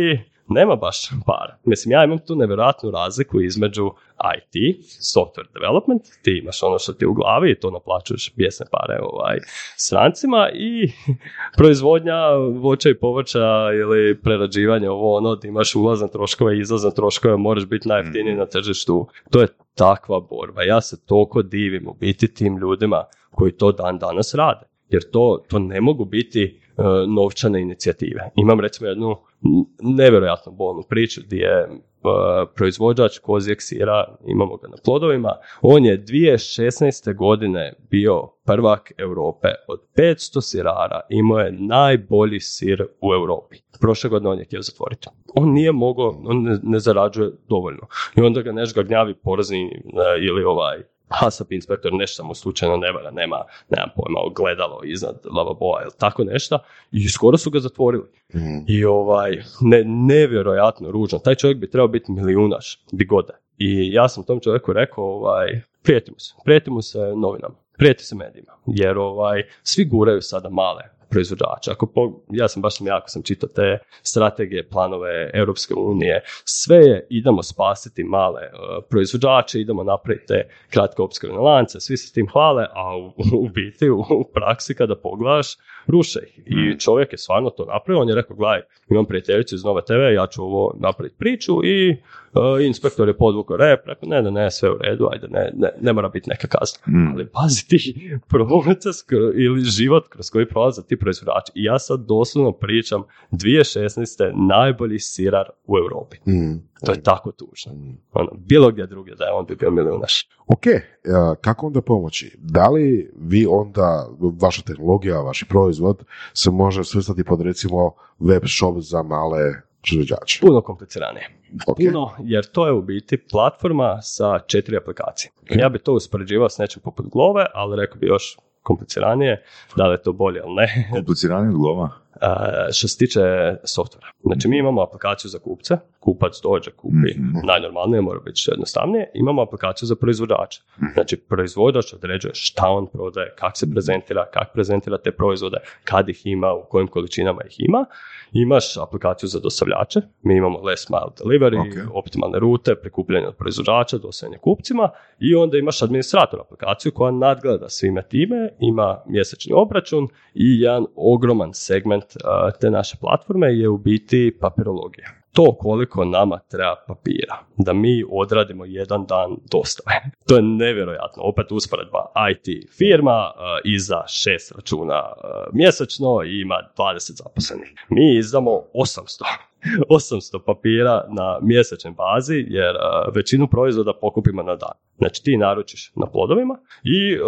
nema baš para. Mislim, ja imam tu nevjerojatnu razliku između IT, software development, ti imaš ono što ti u glavi i to naplaćuješ bijesne pare strancima i proizvodnja voća i povrća ili prerađivanje, ti imaš ulazne troškove, izlazne troškove, moraš biti najjeftiniji na tržištu. To je takva borba. Ja se toliko divim u biti tim ljudima koji to dan danas rade, jer to ne mogu biti novčane inicijative. Imam recimo jednu nevjerojatno bolnu priču gdje je proizvođač kozijeg sira, imamo ga na Plodovima, on je 2016. godine bio prvak Europe od 500 sirara, imao je najbolji sir u Europi. Prošle godine on je htio zatvoriti. On nije mogao, on ne zarađuje dovoljno. I onda ga nešto gnjavi porezni ili HASAP inspektor, nešto mu slučajno ne vara, nemam pojma, ogledalo iznad lavaboa ili tako nešto, i skoro su ga zatvorili. I nevjerojatno ružno. Taj čovjek bi trebao biti milijunaš, di god je. I ja sam tom čovjeku rekao, prijetimo se novinama, prijeti se medijima, jer svi guraju sada male proizvođača. Ja sam čitao te strategije, planove Europske unije, sve je idemo spasiti male proizvođače, idemo napraviti te kratke opskrbne lance, svi se s tim hvale, a u biti u praksi kada pogledaš, ruše ih. I čovjek je stvarno to napravio, on je rekao, gledaj, imam prijateljicu iz Nove TV, ja ću ovo napraviti priču i inspektor je podvukao rep, rekao, ne, sve u redu, ajde, ne mora biti neka kazna. Ali pazi ti proces ili život kroz koji prolaze ti proizvođači. I ja sad doslovno pričam 2016. najbolji sirar u Europi. To je tako tužno. Bilo gdje drugdje da je on bi bio milijunaš. Ok, kako onda pomoći? Da li vi onda, vaša tehnologija, vaši proizvod se može svrstati pod recimo web shop za male proizvođače? Puno kompliciranije. Okay. Puno, jer to je u biti platforma sa 4 aplikacije. Okay. Ja bi to uspoređivao s nečim poput Glove, ali rekao bi još kompliciranije, da li je to bolje ili ne. Kompliciranije od Glova? Što se tiče softvera. Znači, mi imamo aplikaciju za kupce, kupac dođe, kupi, najnormalnije, mora biti što jednostavnije, imamo aplikaciju za proizvođače. Znači, proizvođač određuje šta on prodaje, kako se prezentira, kako prezentira te proizvode, kad ih ima, u kojim količinama ih ima. Imaš aplikaciju za dostavljače, mi imamo last mile delivery, optimalne rute, prikupljanje od proizvođača, dostavljanje kupcima, i onda imaš administrator aplikaciju koja nadgleda svime time, ima mjesečni obračun i jedan ogroman segment te naše platforme je u biti papirologija. to koliko nama treba papira da mi odradimo jedan dan dostave. To je nevjerojatno. Opet usporedba, IT firma iza 6 računa mjesečno i ima 20 zaposlenih. Mi izdamo 800 papira na mjesečnoj bazi, jer većinu proizvoda pokupimo na dan. Znači ti naručiš na Plodovima i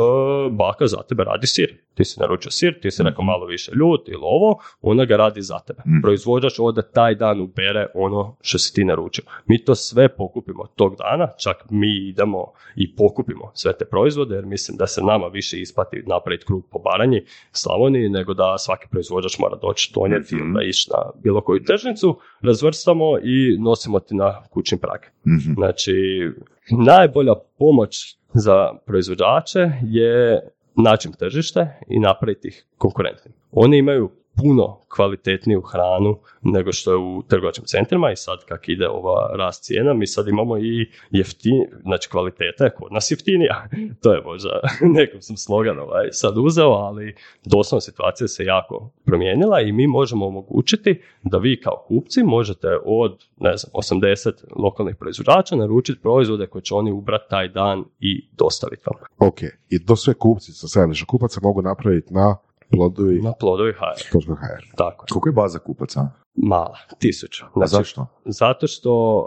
baka za tebe radi sir. Ti si naručio sir, ti si rekao malo više ljut ili ovo, ona ga radi za tebe. Proizvođač onda taj dan ubere ono što si ti naručio. Mi to sve pokupimo tog dana, čak mi idemo i pokupimo sve te proizvode, jer mislim da se nama više isplati napraviti krug po Baranji, Slavoniji, nego da svaki proizvođač mora doći donijeti ili da ići na bilo koju tržnicu, razvrstamo i nosimo ti na kućni prag. Znači, najbolja pomoć za proizvođače je način tržište i napraviti ih konkurentnim. Oni imaju puno kvalitetniju hranu nego što je u trgovačkim centrima i sad kak ide ova rast cijena, mi sad imamo i jeftinije, znači kvaliteta je kod nas jeftinija. To je možda nekom sam slogan sad uzeo, ali doslovno situacija se jako promijenila i mi možemo omogućiti da vi kao kupci možete od 80 lokalnih proizvođača naručiti proizvode koje će oni ubrati taj dan i dostaviti vam. Ok, i to sve kupci sa stajališta kupaca mogu napraviti na Plodovi. Na Plodovi HR. Tako. Koliko je baza kupaca? Mala, 1000. Znači, zašto? Zato što...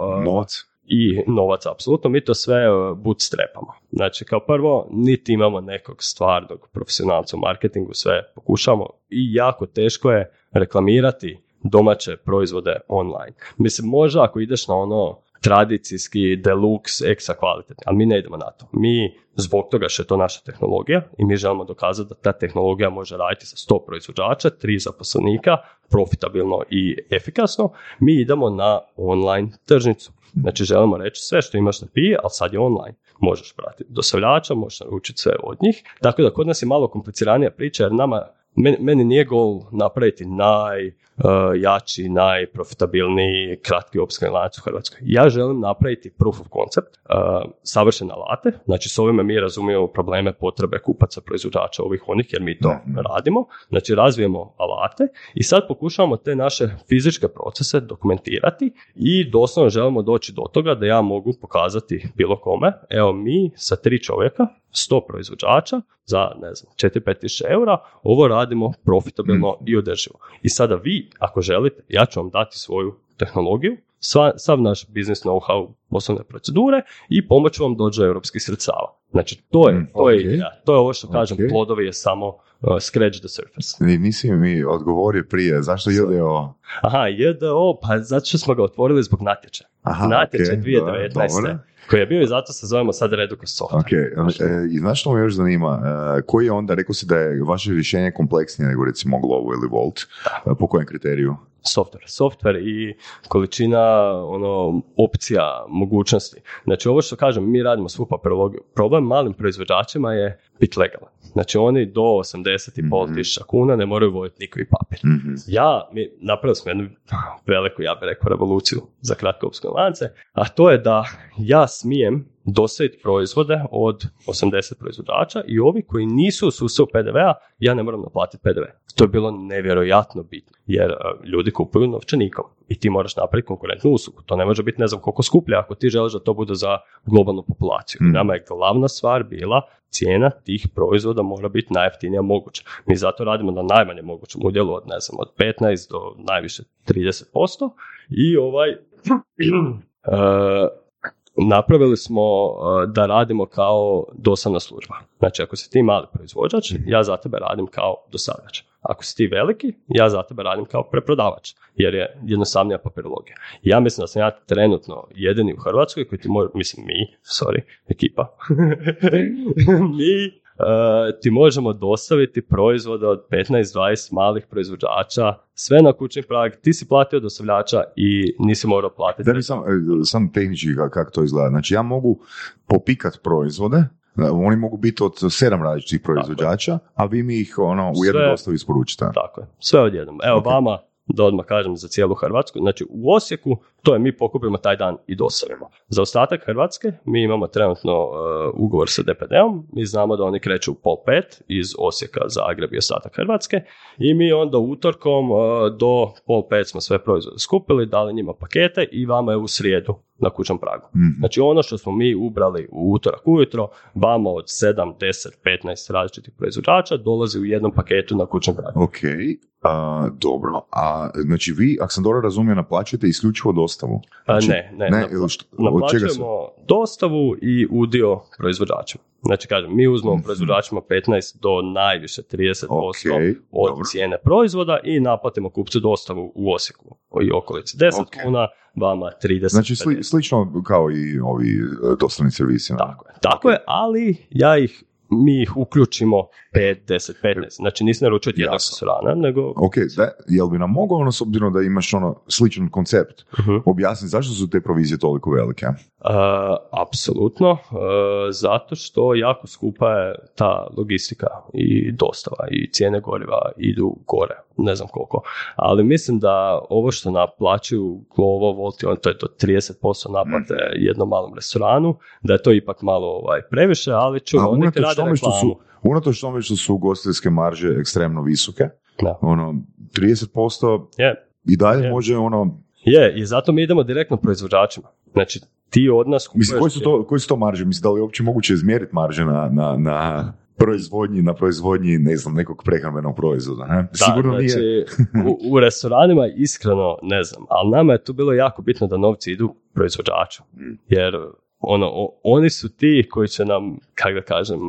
Novac, apsolutno. Mi to sve bootstrapamo. Znači, kao prvo, niti imamo nekog stvarnog profesionalca u marketingu, sve pokušamo i jako teško je reklamirati domaće proizvode online. Mislim, možda ako ideš na ono tradicijski, deluxe, ekstra kvalitetni, ali mi ne idemo na to. Mi, zbog toga što je to naša tehnologija i mi želimo dokazati da ta tehnologija može raditi sa 100 proizvođača, 3 zaposlenika, profitabilno i efikasno, mi idemo na online tržnicu. Znači želimo reći sve što imaš na pivi, ali sad je online. Možeš pratiti dostavljača, možeš naučiti sve od njih. Tako da kod nas je malo kompliciranija priča jer nama meni nije gol napraviti najjači, najprofitabilniji kratki opskrbni lanac u Hrvatskoj. Ja želim napraviti proof of concept, savršene alate, znači s ovime mi razumijemo probleme, potrebe kupaca, proizvođača, ovih onih, jer mi to radimo. Znači razvijemo alate i sad pokušavamo te naše fizičke procese dokumentirati i doslovno želimo doći do toga da ja mogu pokazati bilo kome, evo mi sa 3 čovjeka, 100 proizvođača za, 4-5 tisuća eura, ovo radimo profitabilno i održivo. I sada vi, ako želite, ja ću vam dati svoju tehnologiju, sav naš biznis know-how, poslovne procedure i pomoću vam doći do europskih sredstava. Znači, to je ideja. To je ovo što kažem, Plodovi je samo scratch the surface. Nisi mi odgovorio prije, zašto JDO? Aha, JDO, pa zato što smo ga otvorili zbog natječaja. Natječaj 2019. Koji je bio i zato se zovemo sad Reduker software. Okay. I znaš što me još zanima, koji je onda, rekao si da je vaše rješenje kompleksnije nego recimo Glovo ili Volt, po kojem kriteriju? Software i količina opcija, mogućnosti. Znači ovo što kažem, mi radimo svu papirologiju. Problem malim proizvođačima je biti legalan. Znači oni do 80.500 kuna ne moraju voditi nikovi papir. Mi napravili smo jednu veliku, ja bih rekao, revoluciju za kratkoopskrbne lance, a to je da ja smijem dostaviti proizvode od 80 proizvođača i ovi koji nisu u sustavu PDV-a, ja ne moram naplatiti PDV. To je bilo nevjerojatno bitno, jer ljudi kupuju novčanikom i ti moraš napraviti konkurentnu uslugu. To ne može biti ne znam koliko skuplje ako ti želiš da to bude za globalnu populaciju. Nama je glavna stvar bila cijena tih proizvoda mora biti najjeftinija moguća. Mi zato radimo na najmanje mogućem udjelu od, od 15 do najviše 30% i napravili smo da radimo kao dostavna služba. Znači, ako si ti mali proizvođač, ja za tebe radim kao dostavljač. Ako si ti veliki, ja za tebe radim kao preprodavač, jer je jednostavnija papirologija. Ja mislim da sam ja trenutno jedini u Hrvatskoj koji ti ekipa, ti možemo dostaviti proizvode od 15-20 malih proizvođača, sve na kućni prag, ti si platio dostavljača i nisi morao platiti. Da bi sam tehnički kako to izgleda. Znači ja mogu popikat proizvode, oni mogu biti od 7 različitih proizvođača, a vi mi ih u jednoj dostavi isporučite. Tako je, sve odjednom. Evo vama da odmah kažem za cijelu Hrvatsku, znači u Osijeku to je mi pokupimo taj dan i dostavimo. Za ostatak Hrvatske mi imamo trenutno ugovor sa DPD-om, mi znamo da oni kreću u 4:30 iz Osijeka, Zagreb i ostatak Hrvatske i mi onda utorkom do 4:30 smo sve proizvode skupili, dali njima pakete i vama je u srijedu na kućnom pragu. Mm-hmm. Znači ono što smo mi ubrali u utorak ujutro, vama od 7, 10, 15 različitih proizvođača dolazi u jednom paketu na kućnom pragu. Okay. Dobro, a znači vi, ako sam dobro razumio, naplaćujete isključivo dostavu? Znači, ne, naplaćujemo dostavu i udio proizvođačima. Znači kažem, mi uzmemo proizvođačima 15 do najviše 30% od cijene proizvoda i naplatimo kupcu dostavu u Osijeku i okolici 10 kuna, vama 30. Znači slično kao i ovi dostavni servisi. Tako je, ali mi ih uključimo 5, 10, 15. Znači nisi naručiti jednog restorana, nego... Ok, jel bi nam mogao, s obzirom da imaš sličan koncept, objasniti zašto su te provizije toliko velike? Apsolutno, zato što jako skupa je ta logistika i dostava i cijene goriva idu gore, ne znam koliko. Ali mislim da ovo što naplaćuju Glovovolti, to je to 30% naplate jednom malom restoranu, da je to ipak malo previše, ali oni te rade reklamu. Unatoč tome što su ugostiteljske marže ekstremno visoke, 30% i dalje može i zato mi idemo direktno proizvođačima. Znači, ti od nas kupuješ... Mislim, koji su to marže? Mislim, da li je uopće moguće izmjeriti marže na proizvodnji, ne znam, nekog prehrambenog proizvoda, ne? Da, sigurno znači, nije. u restoranima iskreno ne znam, ali nama je tu bilo jako bitno da novci idu proizvođaču, jer oni su ti koji će nam, kako da kažem,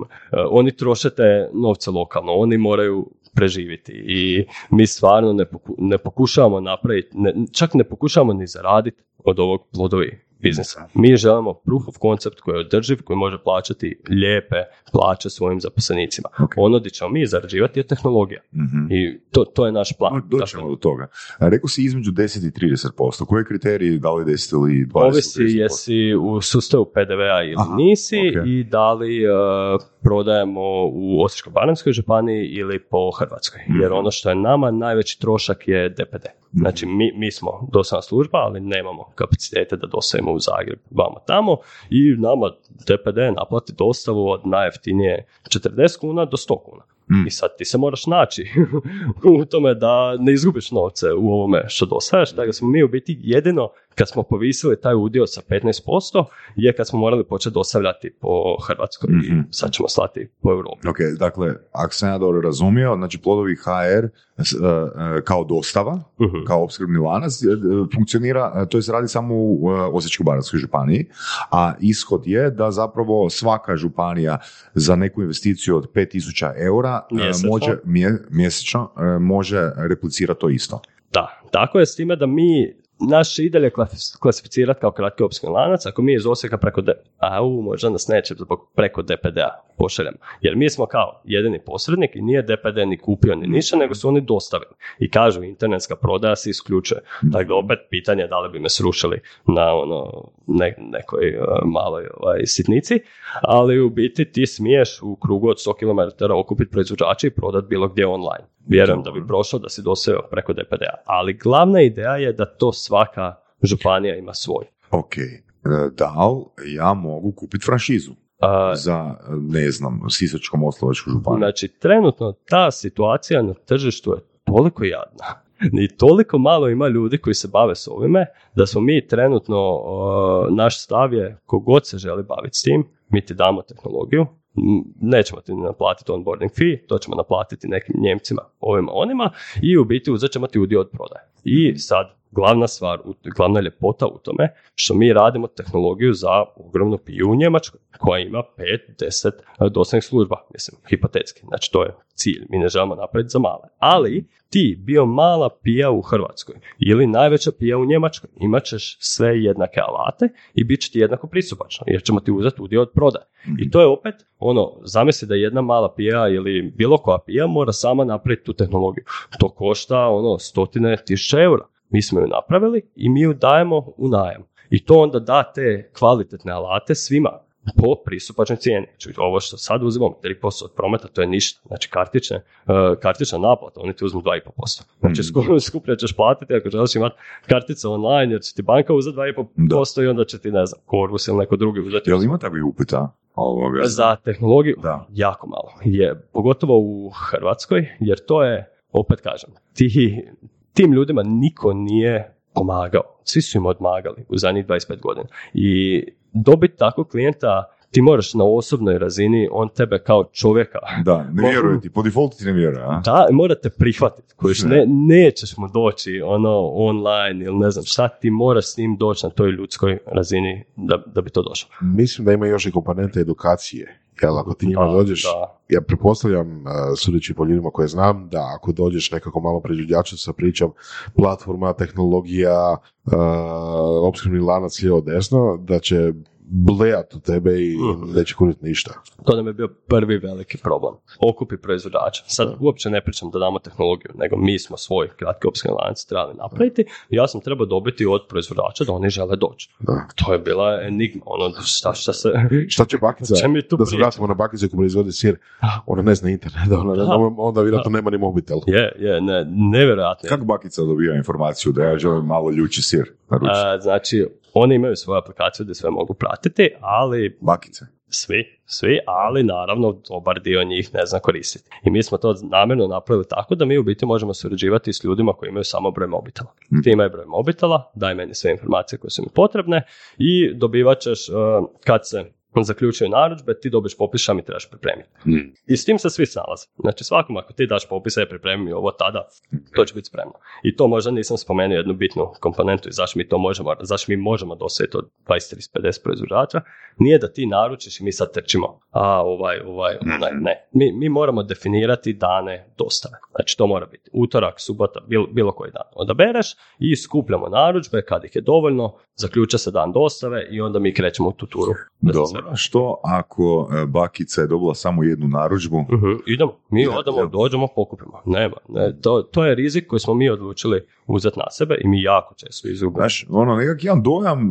oni trošete novce lokalno, oni moraju preživiti i mi stvarno ne pokušavamo napraviti, čak ne pokušavamo ni zaraditi od ovog Plodovi biznisa. Mi želimo proof of concept koji je održiv, koji može plaćati lijepe plaće svojim zaposlenicima. Ono gdje ćemo mi zarađivati je tehnologija. I to je naš plan. Doćemo do toga. Rekao si između 10 i 30%. Koje kriterije, da li 10 ili 20? Ovisi jesi u sustavu PDV-a ili nisi i da li prodajemo u Osječko-baranjskoj županiji ili po Hrvatskoj. Jer ono što je nama najveći trošak je DPD. Znači mi smo dosadna služba, ali nemamo kapacitete da dostavimo u Zagreb, vamo tamo i nama DPD naplati dostavu od najjeftinije 40 kuna do 100 kuna. I sad ti se moraš naći u tome da ne izgubiš novce u ovome što dostaviš, da smo mi u biti jedino kad smo povisili taj udio sa 15% je kad smo morali početi dostavljati po Hrvatskoj i sad ćemo slati po Europi. Ok, dakle, ako sam ja dobro razumio, znači Plodovi HR kao dostava, kao opskrbni lanac funkcionira, to je radi samo u Osječko-baranjskoj županiji, a ishod je da zapravo svaka županija za neku investiciju od 5000 eura mjesečno može replicirati to isto. Da, tako je, s time da mi naš ideal je klasificirati kao kratki opskrbni lanac, ako mi iz Osijeka preko možda nas neće preko DPD-a pošaljemo. Jer mi smo kao jedini posrednik i nije DPD ni kupio ni ništa, nego su oni dostavili. I kažu internetska prodaja se isključuje. Tako da opet pitanje je da li bi me srušili na nekoj maloj sitnici, ali u biti ti smiješ u krugu od 100 km okupiti proizvođače i prodati bilo gdje online. Vjerujem da bi prošao da si dostavio preko DPD-a, ali glavna ideja je da to svaka županija ima svoj. Ok, da li ja mogu kupiti franšizu za, ne znam, Sisačko-moslavačku županiju? Znači, trenutno ta situacija na tržištu je toliko jadna i toliko malo ima ljudi koji se bave s ovime, da smo mi trenutno, naš stav je kogod se želi baviti s tim, mi ti damo tehnologiju, nećemo ti naplatiti onboarding fee, to ćemo naplatiti nekim Njemcima, ovima, onima i u biti uzet ćemo ti udio od prodaje. I sad, glavna ljepota u tome što mi radimo tehnologiju za ogromnu piju u Njemačkoj koja ima 5-10 dosadnih služba, mislim, hipotetski, znači to je cilj, mi ne želimo napraviti za male, ali ti bio mala pija u Hrvatskoj ili najveća pija u Njemačkoj, imat ćeš sve jednake alate i bit će ti jednako pristupačno jer ćemo ti uzeti udio od prodaje. I to je opet, zamisli da jedna mala pija ili bilo koja pija mora sama napraviti tu tehnologiju. To košta 100.000 eura. Mi smo ju napravili i mi ju dajemo u najam. I to onda da te kvalitetne alate svima po pristupačnoj cijeni. Znači, ovo što sad uzimam, 3% od prometa, to je ništa. Znači, kartična naplata, oni ti uzmu 2,5%. Znači, skuplje ćeš platiti ako želiš imati karticu online, jer će ti banka uzeti 2,5% i onda će ti, ne znam, Korvus ili neko drugi uzeti. Jel ima takvi upita? Za tehnologiju? Da. Jako malo. Je, pogotovo u Hrvatskoj, jer to je, opet kažem, tim ljudima niko nije pomagao. Svi su im odmagali u zadnjih 25 godina. I dobiti takvog klijenta, ti moraš na osobnoj razini, on tebe kao čovjeka... Da, ne vjeruje ti, po defaultu ti ne vjeruje. A? Da, morate prihvatiti. Nećeš mu doći online ili ne znam šta, ti moraš s njim doći na toj ljudskoj razini da bi to došlo. Mislim da ima još i komponente edukacije. Jel, ako ti njima dođeš, ja pretpostavljam, sudeći po ljudima koje znam, da ako dođeš nekako malo pređuđača sa pričom platforma, tehnologija, opskrbni lanac lijevo desno, da će blejat u tebe i neće kuriti ništa. To nam je bio prvi veliki problem. Okupi proizvođača. Sad uopće ne pričam da damo tehnologiju, nego mi smo svoj kratki opskrbni lanac trebali napraviti. Ja sam trebao dobiti od proizvođača da oni žele doći. Da. To je bila enigma. Šta će bakica? Da se vratimo na bakicu koju proizvodi sir. Ona ne zna internet. Onda vjerojatno nema ni mobitel. Je, nevjerojatno. Kako bakica dobiva informaciju da ja želim malo ljući sir? Znači, oni imaju svoju aplikaciju gdje sve mogu pratiti, ali... Bakice. Svi, ali naravno dobar dio njih ne zna koristiti. I mi smo to namjerno napravili tako da mi u biti možemo surađivati s ljudima koji imaju samo broj mobitela. Ti imaj broj mobitela, daj meni sve informacije koje su mi potrebne i dobivat ćeš kad se... zaključuju narudžbe, ti dobiš popis šta mi trebaš pripremiti. I s tim se svi snalaze. Znači svakom ako ti daš popis, ja pripremim ovo tada, to će biti spremno. I to možda nisam spomenuo jednu bitnu komponentu i zašto mi to možemo, zašto mi možemo dosjeti od 20-30-50 proizvođača, nije da ti naručiš i mi sad trčimo. Ne. Mi moramo definirati dane dostave. Znači to mora biti utorak, subota, bilo koji dan. Odabereš i skupljamo narudžbe kad ih je dovoljno, zaključa se dan dostave i onda mi krećemo u tu turu. Što ako bakica je dobila samo jednu narudžbu? Idemo, mi odamo, dođemo, pokupimo. To je rizik koji smo mi odlučili uzeti na sebe i mi jako često izgubimo. Znaš, nekak jedan dojam,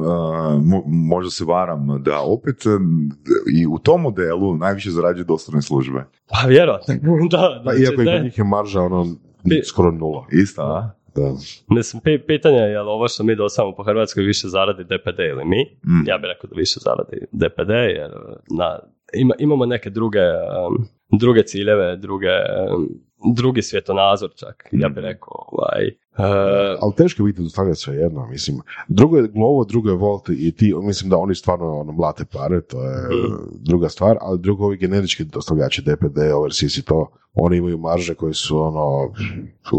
možda se varam, da opet i u tom modelu najviše zarađuju dostavne službe. Pa vjerojatno. Znači, iako i kod njih je marža skoro nula. Ista, a? Da. Mislim, pitanje je li ovo što mi dostavamo po Hrvatskoj više zaradi DPD ili mi? Ja bih rekao da više zaradi DPD jer imamo neke druge ciljeve, drugi svjetonazor čak, ja bih rekao. Ali teško biti dostavljati sve jedno, mislim. Drugo je glovo, drugo je volt i ti, mislim da oni stvarno mlate pare, to je druga stvar, ali drugo ovi generički dostavljači DPD, overseas i to, oni imaju marže koje su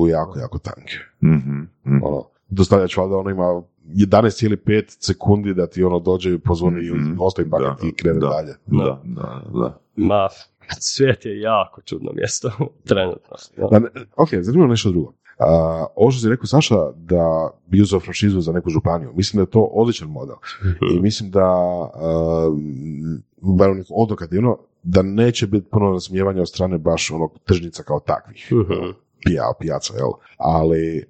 jako, jako tanke. Dostavljač valjda ima 11,5 sekundi da ti dođe, pozvoni i ostavi paket i krene dalje. Da. Ma, svijet je jako čudno mjesto, trenutno. Ok, zanimljivo nešto drugo. Ovo što si rekao, Saša, da bi uzeo franšizu za neku županiju, mislim da je to odličan model. I mislim da, bar onih odokativno, da neće biti puno razmijevanja od strane baš tržnica kao takvih. Pijaca, jel? Ali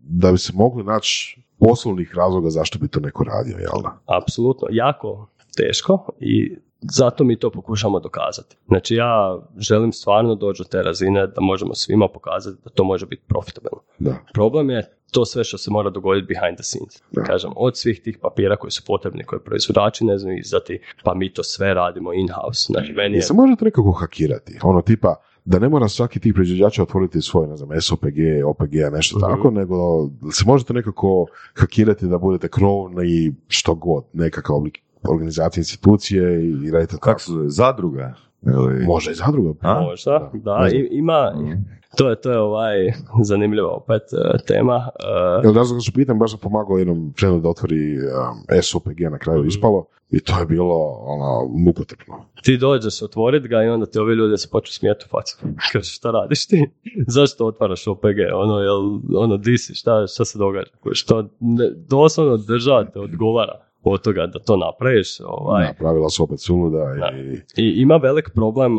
da bi se mogli naći poslovnih razloga zašto bi to neko radio, jel da? Apsolutno, jako teško i zato mi to pokušamo dokazati. Znači ja želim stvarno doći do te razine da možemo svima pokazati da to može biti profitabilno. Da. Problem je to sve što se mora dogoditi behind the scenes. Da. Kažem, od svih tih papira koji su potrebni, koje proizvođači ne znaju izdati, pa mi to sve radimo in-house. Znači, meni je... Se možete nekako hakirati, tipa da ne mora svaki tih proizvođača otvoriti svoj, ne znam, SOPG, OPG, nešto tako, nego se možete nekako hakirati da budete krovni što god, nekakav oblik organizacije, institucije i radite tako. Kako su, zadruga? Može i zadruga. Možda, da, ima... To je zanimljiva opet tema. Razlog što pitam, baš sam pomagao jednom prijatelju da otvori SOPG, na kraju ispalo i to je bilo mukotrpno. Ti dođeš otvorit ga i onda ti ovi ljudi se počnu smijeti u facu. Kaže, šta radiš ti? Zašto otvaraš OPG? Disi, šta se događa? Što doslovno država te odgovara. od toga da to napraviš. Napravila su opet suluda. I ima velik problem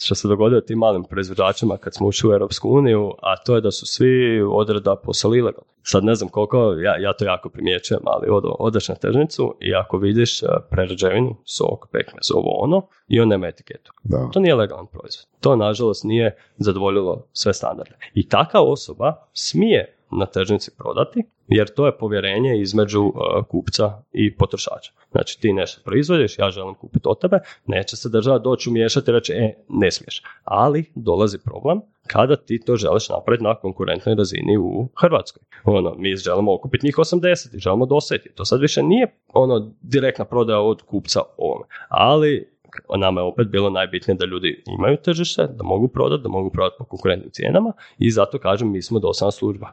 što se dogodilo tim malim proizvođačima kad smo ušli u Europsku uniju, a to je da su svi odreda postali ilegalni. Sad ne znam koliko, ja to jako primjećujem, ali odeš na tržnicu i ako vidiš prerađevinu, sok, pekmez, ovo ono, i on nema etiketu. Da. To nije legalan proizvod. To, nažalost, nije zadovoljilo sve standarde. I taka osoba smije na tržnici prodati, jer to je povjerenje između kupca i potrošača. Znači, ti nešto proizvodiš, ja želim kupiti od tebe, neće se država doći umiješati i reći, ne smiješ. Ali dolazi problem kada ti to želiš napraviti na konkurentnoj razini u Hrvatskoj. Mi želimo okupiti njih 80 i želimo doseći. To sad više nije direktna prodaja od kupca ovome. Ali nama je opet bilo najbitnije da ljudi imaju tržište, da mogu prodati, po konkurentnim cijenama, i zato kažem, mi smo dosadna služba.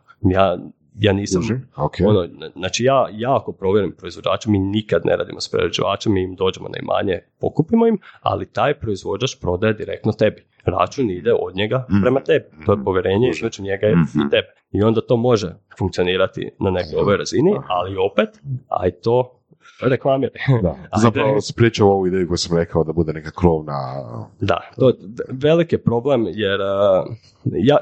Ja nisam, okay. Znači ja ako provjerim proizvođača, mi nikad ne radimo s prerađivačima, mi im dođemo najmanje, pokupimo im, ali taj proizvođač prodaje direktno tebi. Račun ide od njega prema tebi. To je povjerenje između njega i tebe. I onda to može funkcionirati na nekoj ovoj razini, ali opet, to reklamiraj. Zapravo se pričao ovu ideju koju sam rekao da bude neka krovna. Da, velik je problem jer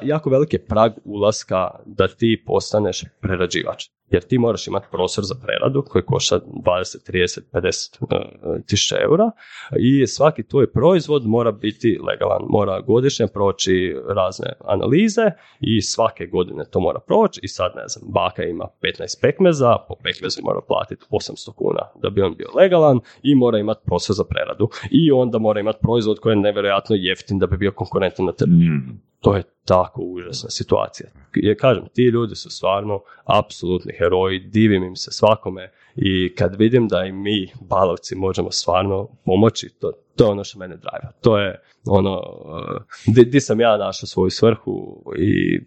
jako velik je prag ulaska da ti postaneš prerađivač. Jer ti moraš imati prostor za preradu koji košta 20, 30, 50 tisuća eura i svaki tvoj proizvod mora biti legalan, mora godišnje proći razne analize i svake godine to mora proći. I sad, ne znam, baka ima 15 pekmeza, po pekmezu mora platiti 800 kuna da bi on bio legalan i mora imati prostor za preradu. I onda mora imati proizvod koji je nevjerojatno jeftin da bi bio konkurentan na tržištu. To je tako užasna situacija. Ja kažem, ti ljudi su stvarno apsolutni heroji, divim im se svakome, i kad vidim da i mi, balavci, možemo stvarno pomoći, to je ono što mene drajva. To je ono gdje sam ja našao svoju svrhu i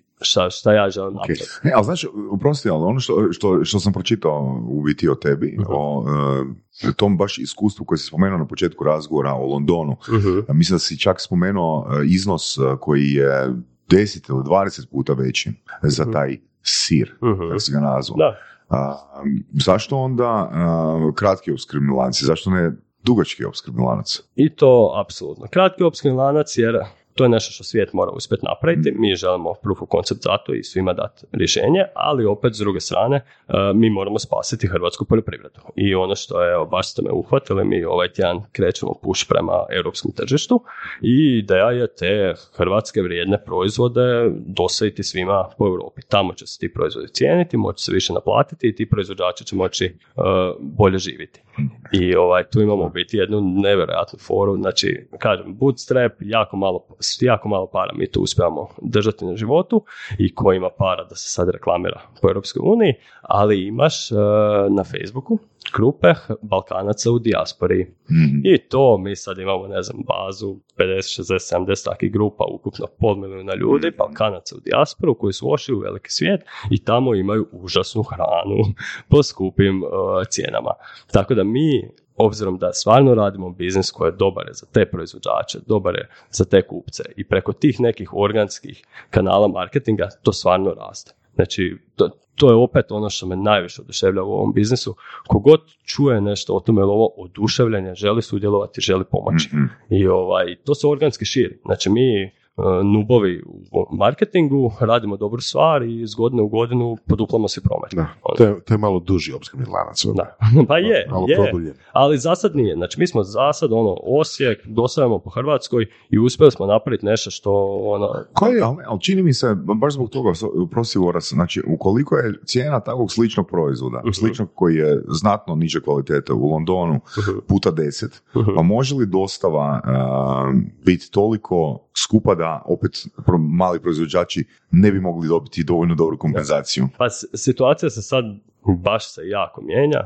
šta ja želim napraviti. Okay. Ali znaš, oprosti, ali ono što sam pročitao u biti o tebi, o tom baš iskustvu koje si spomenuo na početku razgovora o Londonu, mislim da si čak spomenuo iznos koji je 10 ili 20 puta veći za taj sir, kako si ga nazvao. Zašto onda kratki opskrbni lanci, zašto ne dugački opskrbni lanac? I to apsolutno. Kratki opskrbni lanac jer to je nešto što svijet mora uspjeti napraviti, mi želimo proof of concept zato i svima dati rješenje, ali opet s druge strane mi moramo spasiti hrvatsku poljoprivredu. I ono što je, baš ste me uhvatili, mi ovaj tjedan krećemo push prema europskom tržištu i ideja je te hrvatske vrijedne proizvode dostaviti svima po Europi. Tamo će se ti proizvodi cijeniti, moći se više naplatiti i ti proizvođači će moći bolje živjeti. I tu imamo biti jednu nevjerojatnu foru, znači kažem bootstrap, jako malo para mi to uspijemo držati na životu, i ko ima para da se sad reklamira po Europskoj uniji, ali imaš na Facebooku grupe Balkanaca u dijaspori. I to mi sad imamo, ne znam, bazu 50, 60, 70 takih grupa, ukupno 500 milijuna ljudi, Balkanaca u dijasporu, koji su ošli u veliki svijet i tamo imaju užasnu hranu po skupim cijenama. Tako da mi, obzirom da stvarno radimo biznis koji je dobar za te proizvođače, dobar je za te kupce, i preko tih nekih organskih kanala marketinga to stvarno raste. Znači, to je opet ono što me najviše oduševlja u ovom biznisu. Kogod čuje nešto o tome, je ovo oduševljenje, želi sudjelovati, želi pomoći. I to se organski širi. Znači, mi nubovi u marketingu radimo dobru stvar i iz godine u godinu poduplamo si promet. To je malo duži opskrbni lanac. Da. Pa je, ali zasad nije. Znači, mi smo zasad Osijek, dostavljamo po Hrvatskoj i uspjeli smo napraviti nešto što ali čini mi se, baš zbog toga, znači, ukoliko je cijena takvog sličnog proizvoda, sličnog koji je znatno niže kvalitete u Londonu, puta 10, pa može li dostava biti toliko skupa da opet mali proizvođači ne bi mogli dobiti dovoljno dobru kompenzaciju? Pa situacija se sad baš jako mijenja.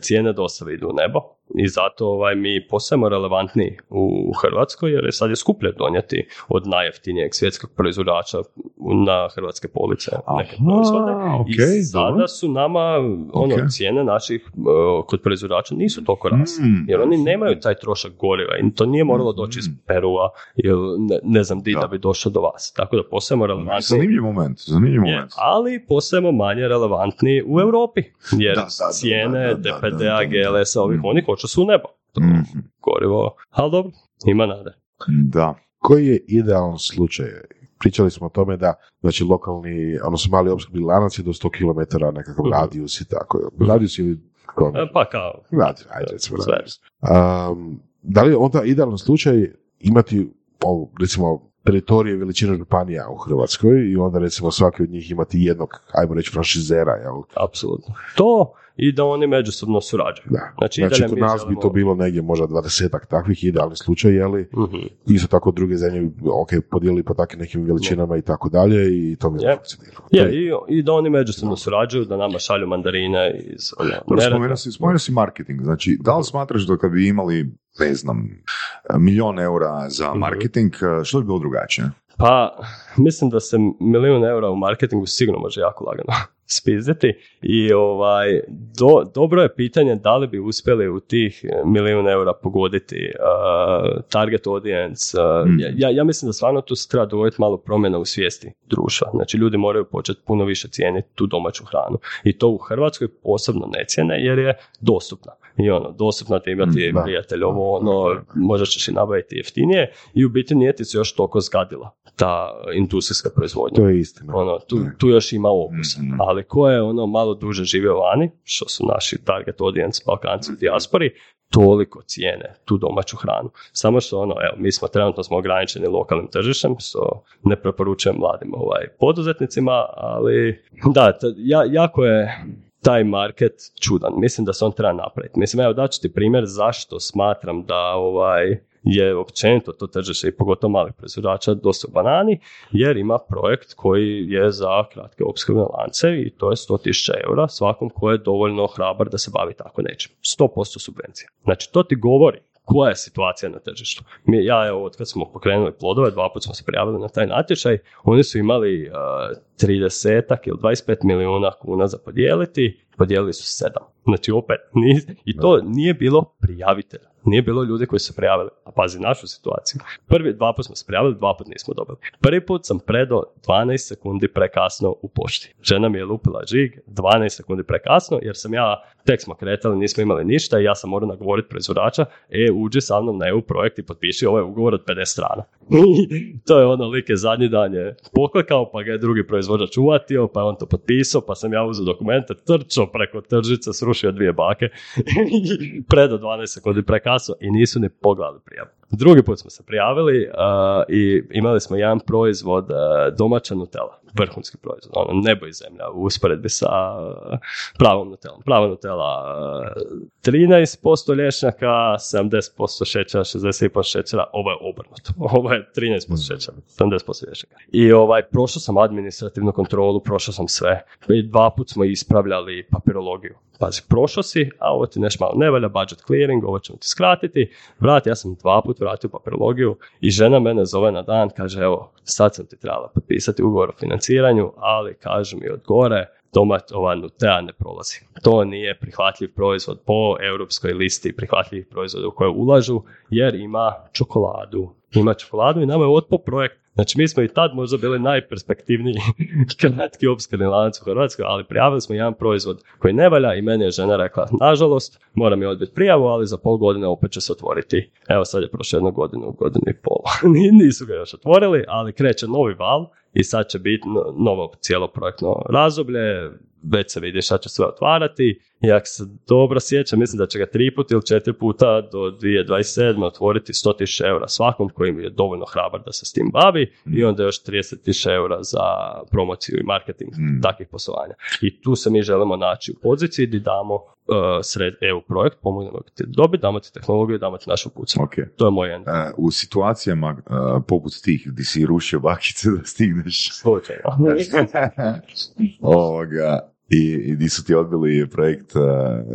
Cijene dostave idu u nebo. I zato mi postajemo relevantniji u Hrvatskoj, jer je sad je skuplje donijeti od najjeftinijeg svjetskog proizvođača na hrvatske police neke proizvode. Okay, I sada dobro. Su nama cijene naših kod proizvođača nisu toliko rasle, jer oni nemaju taj trošak goriva i to nije moralo doći iz Perua ili ne znam di da bi došlo do vas. Tako da postajemo relevantni. Zanimljiv moment. Ali postajemo manje relevantni u Europi, jer cijene DPD-a, GLS-a, ovih onih hoće su u nebo. Gorivo, ali dobro, ima nade. Da. Koji je idealan slučaj? Pričali smo o tome da znači, lokalni, odnosno mali opskrbni lanac je do 100 km nekakav radijus i tako. Radijus ili... Pa kao... Radijus. Da li je onda idealan slučaj imati, recimo, teritorije veličine županija u Hrvatskoj i onda, recimo, svaki od njih imati jednog, ajmo reći, franšizera, jel? Apsolutno. To... i da oni međusobno surađuju. Znači, kod nas bi to bilo negdje možda 20-ak takvih idealnih slučaja, jeli? Mm-hmm. Isto tako druge zemlje podijeli po takvim nekim veličinama i tako dalje i to mi je funkcioniralo. I da oni međusobno surađuju, da nama šalju mandarine iz... Spomenuo si marketing. Znači, da li smatraš da kad bi imali, ne znam, $1,000,000 za marketing, što bi bilo drugačije? Pa, mislim da se $1,000,000 u marketingu sigurno može jako lagano spizditi i dobro je pitanje da li bi uspjeli u tih $1,000,000 pogoditi target audience. Ja mislim da stvarno tu se treba dogoditi malo promjena u svijesti društva. Znači, ljudi moraju početi puno više cijeniti tu domaću hranu i to u Hrvatskoj posebno ne cijene jer je dostupna. I dostupno ti imati prijatelj, možda ćeš i nabaviti jeftinije i u biti nije ti se još toliko zgadila ta industrijska proizvodnja. To je istina. Tu još ima okusa, ali ko je malo duže živio vani, što su naši target audience, Balkanci u dijaspori, toliko cijene tu domaću hranu. Samo što mi smo trenutno ograničeni lokalnim tržištem, što ne preporučujem mladim poduzetnicima, ali da, jako je taj market čudan. Mislim da se on treba napraviti. Mislim, daću ti primjer zašto smatram da je općenito to tržište i pogotovo malih proizvođača dosta u banani, jer ima projekt koji je za kratke opskrbne lance i to je 100.000 eura svakom ko je dovoljno hrabar da se bavi tako nečim. 100% subvencija. Znači, to ti govori koja je situacija na tržištu. Od kad smo pokrenuli Plodove, 2 puta smo se prijavili na taj natječaj, oni su imali 30-ak ili 25 milijuna kuna za podijeliti, podijelili su 7. Znači opet, i to nije bilo prijavitelja. Nije bilo ljudi koji su prijavili. A pazi našu situaciju. 2 puta smo se prijavili, 2 puta nismo dobili. Prvi put sam predao 12 sekundi prekasno u pošti. Žena mi je lupila žig 12 sekundi prekasno, jer sam tek smo kretali, nismo imali ništa i ja sam morao nagovoriti proizvođača, uđi sa mnom na EU projekt i potpiši ovaj ugovor od 50 strana. To je lik je zadnji dan je poklekao, pa ga je drugi proizvođač uvatio, pa je on to potpisao, pa sam ja uzeo dokumente, trčao preko tržnice, srušio 2 bake, predao 12 sekundi prekasno i nisu ni pogledali prijavu. Drugi put smo se prijavili i imali smo jedan proizvod, domaća Nutella, vrhunski proizvod, nebo i zemlja u usporedbi sa pravom Nutellom. Prava Nutella 13% lješnjaka, 70% šećera, 60% šećera, ovo je obrnuto. Ovo je 13% šećera, 70% lješnjaka. I prošao sam administrativnu kontrolu, prošao sam sve. 2 puta smo ispravljali papirologiju. Pazi, prošao si, a ovo ti nešto malo ne valja, budget clearing, ovo ćemo ti skratiti. Ja sam 2 puta vratio papirologiju i žena mene zove na dan, kaže, evo, sad sam ti trebala potpisati ugovor o financiranju, ali kažu mi od gore, Nutella ne prolazi. To nije prihvatljiv proizvod po europskoj listi prihvatljivih proizvoda u koje ulažu, jer ima čokoladu. Ima čokoladu i nama je otpo projekt. Znači, mi smo i tad možda bili najperspektivniji kratki opskrbni lanac u Hrvatskoj, ali prijavili smo jedan proizvod koji ne valja i meni je žena rekla, nažalost, moram je odbiti prijavu, ali za pol godine opet će se otvoriti. Evo, sad je prošlo 1 godinu, 1.5 godina. Nisu ga još otvorili, ali kreće novi val i sad će biti novo cijelo projektno razdoblje, već se vidi šta će sve otvarati. Jak se dobro sjećam, mislim da će ga 3 puta ili 4 puta do 2027. otvoriti 100.000 eura svakom koji je dovoljno hrabar da se s tim bavi i onda još 30.000 eura za promociju i marketing takvih poslovanja. I tu se mi želimo naći u poziciji gdje damo sred EU projekt, pomognemo ti dobiti, damo ti tehnologiju, damo ti našu pucu. Okay. To je moj end. U situacijama poput tih gdje si rušio bakice da stigneš. Slučajno. i di su ti odbili projekt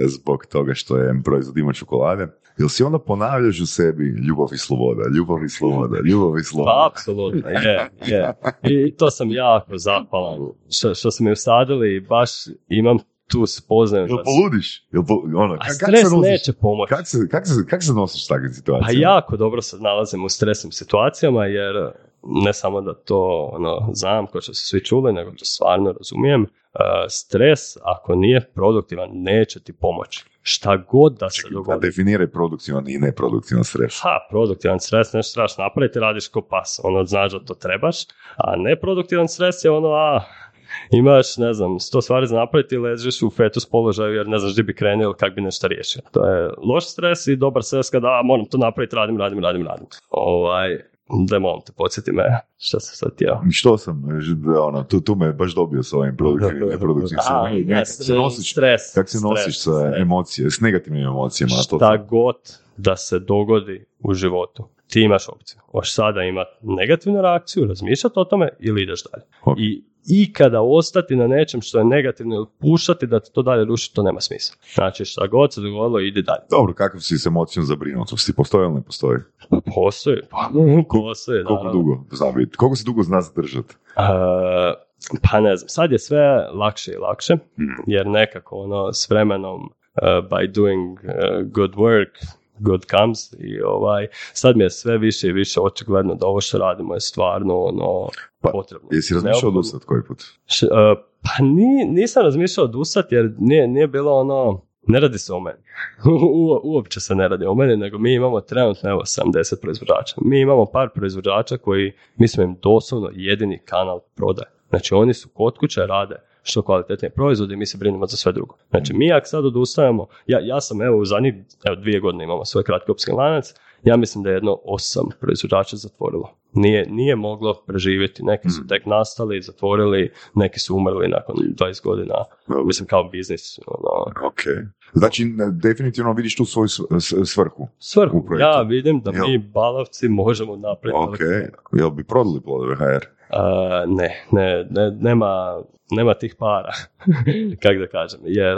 zbog toga što je proizvod ima čokolade. Jel si onda ponavljaš u sebi ljubav i sloboda, ljubav i sloboda, ljubav i sloboda? Pa, apsolutno, je. I to sam jako zahvalan što su me usadili, baš imam tu spoznaju. Jel poludiš? A stres neće pomoći. Kako se nosiš s takvim situacijama? Pa jako dobro se nalazim u stresnim situacijama, jer ne samo da to znam ko će se svi čuli, nego to stvarno razumijem. Stres, ako nije produktivan, neće ti pomoći. Šta god da se dogodi. Pa definiraj produktivan i neproduktivan stres. Produktivan stres, nešto trebaš napraviti, radiš ko pas. Znaš da to trebaš, a neproduktivan stres je imaš, 100 stvari za napraviti i ležiš u fetus položaju jer ne znaš gdje bi krenuo ili kak bi nešto riješio. To je loš stres i dobar stres kada moram to napraviti, radim. Da, molim te, podsjeti me šta sam sad tijel. Što sam, tu me baš dobio s ovim produktivnim, neproduktivnim. Kako se nosiš sa emocijama, s negativnim emocijama? Šta god da se dogodi u životu, ti imaš opciju. Hoćeš sada imati negativnu reakciju, razmišljati o tome ili ideš dalje. Okay. I kada ostati na nečem što je negativno ili pušati da te to dalje ruši, to nema smisla. Znači šta god se dogodilo, ide dalje. Dobro, kakav si s emocijom zabrinutosti? Postoji ili ne postoji? Postoji. Postoji, da. Koliko dugo? Koliko se dugo zna zadržati? Sad je sve lakše i lakše, jer nekako s vremenom by doing good work, good comes i sad mi je sve više i više očigledno da ovo što radimo je stvarno potrebno. Jesi razmišljao odustat koji put? Nisam razmišljao odustat jer nije bilo ne radi se o meni. Uopće se ne radi o meni, nego mi imamo trenutno 70 proizvođača. Mi imamo par proizvođača koji, mi smo im doslovno jedini kanal prodaje. Znači oni su kod kuće, rade što kvalitetnije proizvode i mi se brinimo za sve drugo. Znači mi ako sad odustajemo, ja sam u zadnjih 2 godine imamo svoj kratki opskrbni lanac, ja mislim da je 8 proizvođača zatvorilo. Nije moglo preživjeti, neki su tek nastali, zatvorili, neki su umrli nakon 20 godina, mislim kao biznis. Okay. Znači definitivno vidiš tu svoju svrhu? Svrhu, ja vidim da mi balavci možemo napraviti. Okay. Jel bi prodali Plodovi HR? Ne, nema tih para, kako da kažem, jer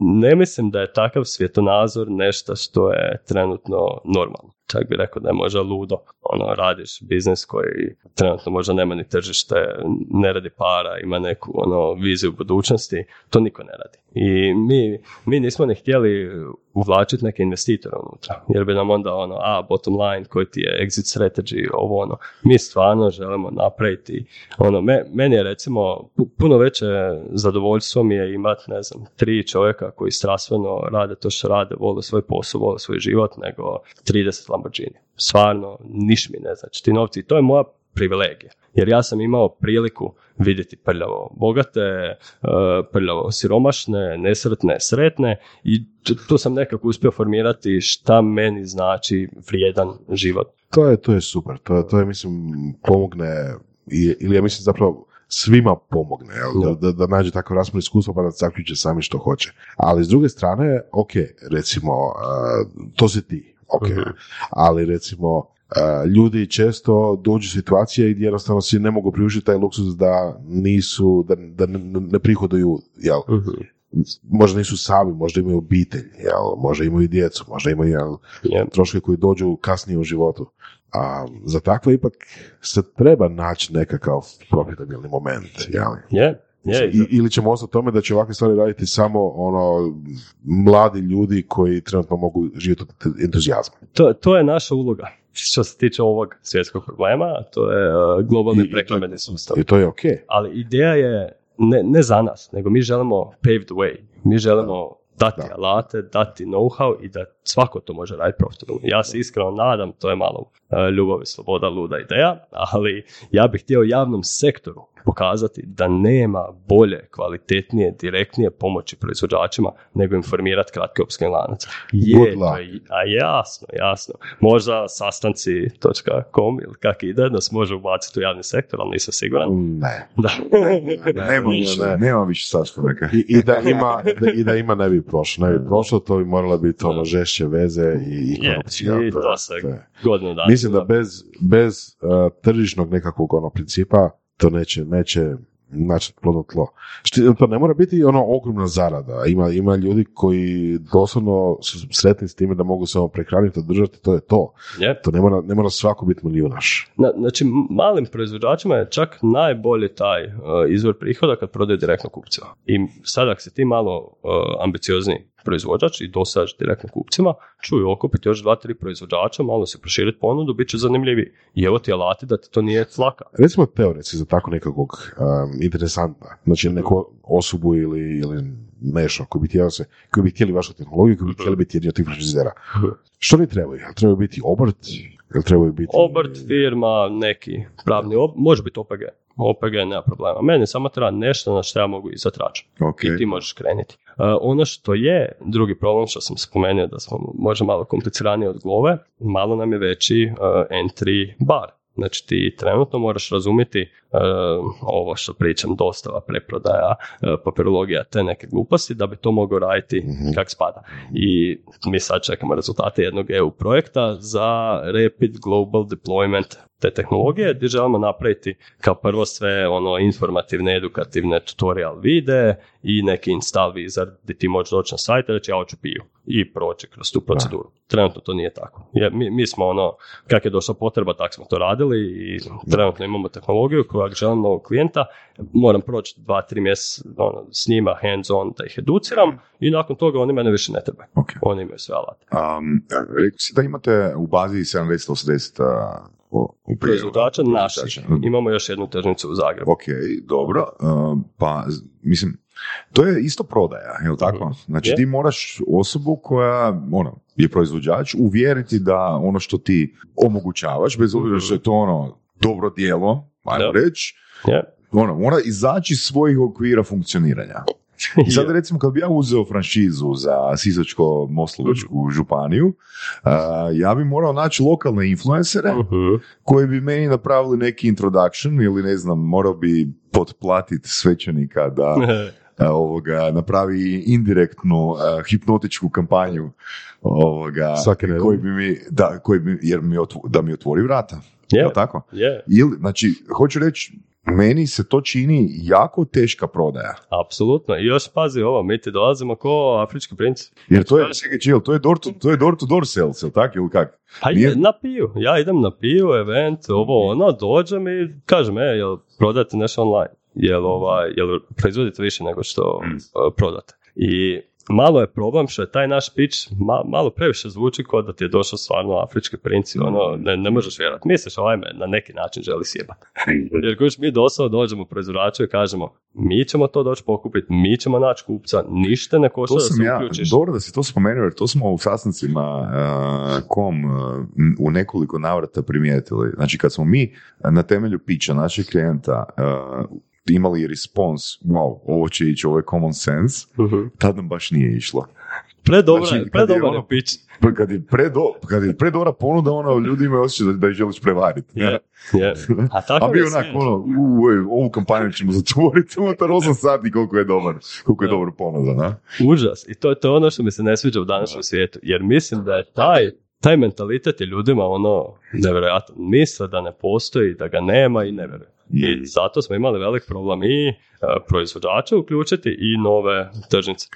ne mislim da je takav svjetonazor nešto što je trenutno normalno. Čak bi rekao da je možda ludo, radiš biznis koji trenutno možda nema ni tržište, ne radi para, ima neku viziju budućnosti, to niko ne radi. I mi nismo ne htjeli uvlačiti neke investitore unutra, jer bi nam onda bottom line koji ti je exit strategy, mi stvarno želimo napraviti, meni je recimo puno veće zadovoljstvo mi je imati, 3 čovjeka koji strastveno rade to što rade, vole svoj posao, vole svoj život, nego 30 Lamborghini. Stvarno, niš mi ne znači ti novci. To je moja privilegija. Jer ja sam imao priliku vidjeti prljavo bogate, prljavo siromašne, nesretne, sretne i tu sam nekako uspio formirati šta meni znači vrijedan život. To je super. To je mislim, pomogne ili ja mislim zapravo svima pomogne, da nađe takav raspon iskustva pa da zaključe sami što hoće. Ali s druge strane, ok, recimo, to si ti. Okay. Uh-huh. Ali recimo ljudi često dođu situacije gdje jednostavno si ne mogu priuštiti taj luksuz da ne prihoduju, jel? Uh-huh. Možda nisu sami, možda imaju obitelj, jel? Možda imaju djecu, možda imaju troške koji dođu kasnije u životu. A za takve ipak se treba naći nekakav profitabilni moment, jel? Ili ćemo ostati tome da će ovakve stvari raditi samo mladi ljudi koji trenutno mogu živjeti od entuzijazma. To je naša uloga što se tiče ovog svjetskog problema, a to je globalni prehrambeni sustav. I to je okej. Ali ideja je ne za nas, nego mi želimo pave the way. Mi želimo dati alate, dati know-how i da svako to može raditi profitabilno. Ja se iskreno nadam, to je malo ljubav i sloboda, luda ideja, ali ja bih htio javnom sektoru pokazati da nema bolje, kvalitetnije, direktnije pomoći proizvođačima nego informirati kratki opskrbni lanac. Jasno. Možda sastanci.com ili kak ide nas može ubaciti u javni sektor, ali nisam siguran. Nema više sastanaka. I da ima ne bi prošlo, to bi morala biti žešće veze i korupcija. Mislim da bez tržišnog nekakvog principa to neće znači plodno tlo. Pa ne mora biti ono ogromna zarada. Ima ljudi koji doslovno su sretni s time da mogu samo prehraniti, održati, to je to. Yep. To ne mora svako biti milijunaš. Znači, malim proizvođačima je čak najbolji taj izvor prihoda kad prodaju direktno kupcima. I sad ako si ti malo ambiciozniji proizvođač i dosađe direktno kupcima, čuju okupiti još 2-3 proizvođača, malo se proširiti ponudu, bit će zanimljiviji. I evo ti alati da ti to nije tlaka. Recimo teoreci za tako nekakvog interesanta, znači neku osobu ili nešto koji bi htjeli vašu tehnologiju, koji bi htjeli biti jedni od tih franšizera. Što ne trebaju? Trebaju biti obrt? Trebaju biti... Obrt, firma, neki pravni može biti OPG. OPG nema problema. Meni samo treba nešto na što ja mogu i zatračiti. Okay. I ti možeš krenuti. Ono što je drugi problem što sam spomenuo da smo možda malo kompliciranije od glove, malo nam je veći entry bar. Znači ti trenutno moraš razumjeti ovo što pričam, dostava, preprodaja, papirologija, te neke gluposti, da bi to mogao raditi kak spada. I mi sad čekamo rezultate jednog EU projekta za Rapid Global Deployment te tehnologije, gdje želimo napraviti kao prvo sve ono informativne, edukativne tutorial videe i neki install wizard gdje ti možeš doći na sajt i reći ja hoću piju i proći kroz tu proceduru. Trenutno to nije tako. Mi smo ono, kak je došla potreba, tako smo to radili i trenutno imamo tehnologiju koja želim novog klijenta, moram proći 2-3 mjeseca ono, s njima hands on da ih educiram i nakon toga oni mene više ne treba. Okay. Oni imaju sve alate. Rekao si da imate u bazi 70-80 proizvođača naših. Imamo još jednu tržnicu u Zagrebu. Ok, dobro. Pa, mislim, to je isto prodaja, je li tako? Znači, ti moraš osobu koja ono, je proizvođač uvjeriti da ono što ti omogućavaš, bez obzira što je to ono dobro djelo, ajmo reći, ono, mora izaći iz svojih okvira funkcioniranja. I sad recimo kad bi ja uzeo franšizu za Sisačko-Moslovačku županiju, ja bi morao naći lokalne influencere koji bi meni napravili neki introduction ili ne znam, morao bi potplatiti svećenika da napravi indirektnu hipnotičku kampanju da mi otvori vrata. Je tako? Ili, znači, hoću reći, meni se to čini jako teška prodaja. Apsolutno. I još pazi ovo, mi ti dolazimo ko afrički princ. Jer to je door-to-door sales, ili tako? Ili kak? Pa na piju. Ja idem na piju, event, ovo ono, dođem i kažem, jel prodate nešto online? Jel proizvodite više nego što prodate? I malo je problem što je taj naš pitch malo previše zvuči kao da ti je došao stvarno afrički princ, ono, ne možeš vjerati. Misliš, ovaj me na neki način želi sjebati. Jer kojiš mi doslovno dođemo u proizvođaču i kažemo, mi ćemo to doći pokupiti, mi ćemo naći kupca, ništa ne košta da se uključiš. Dobro da si to spomenuo, jer to smo u sastancima u nekoliko navrata primijetili. Znači kad smo mi na temelju pitcha naših klijenta imali respons, wow, ovo će ići, ovo je common sense, tad nam baš nije išlo. Kad je predobra ponuda, ono, ljudi imaju osjećaj da je želiš prevariti. A bi onako, ovu kampanju ćemo zatvoriti unutar 8 sati koliko je dobar ponuda. Na? Užas. I to je ono što mi se ne sviđa u današnjem svijetu, jer mislim da je taj mentalitet je ljudima ono nevjerojatno. Misle da ne postoji, da ga nema i ne vjeruje. I zato smo imali velik problem i proizvođače uključiti i nove tržnice.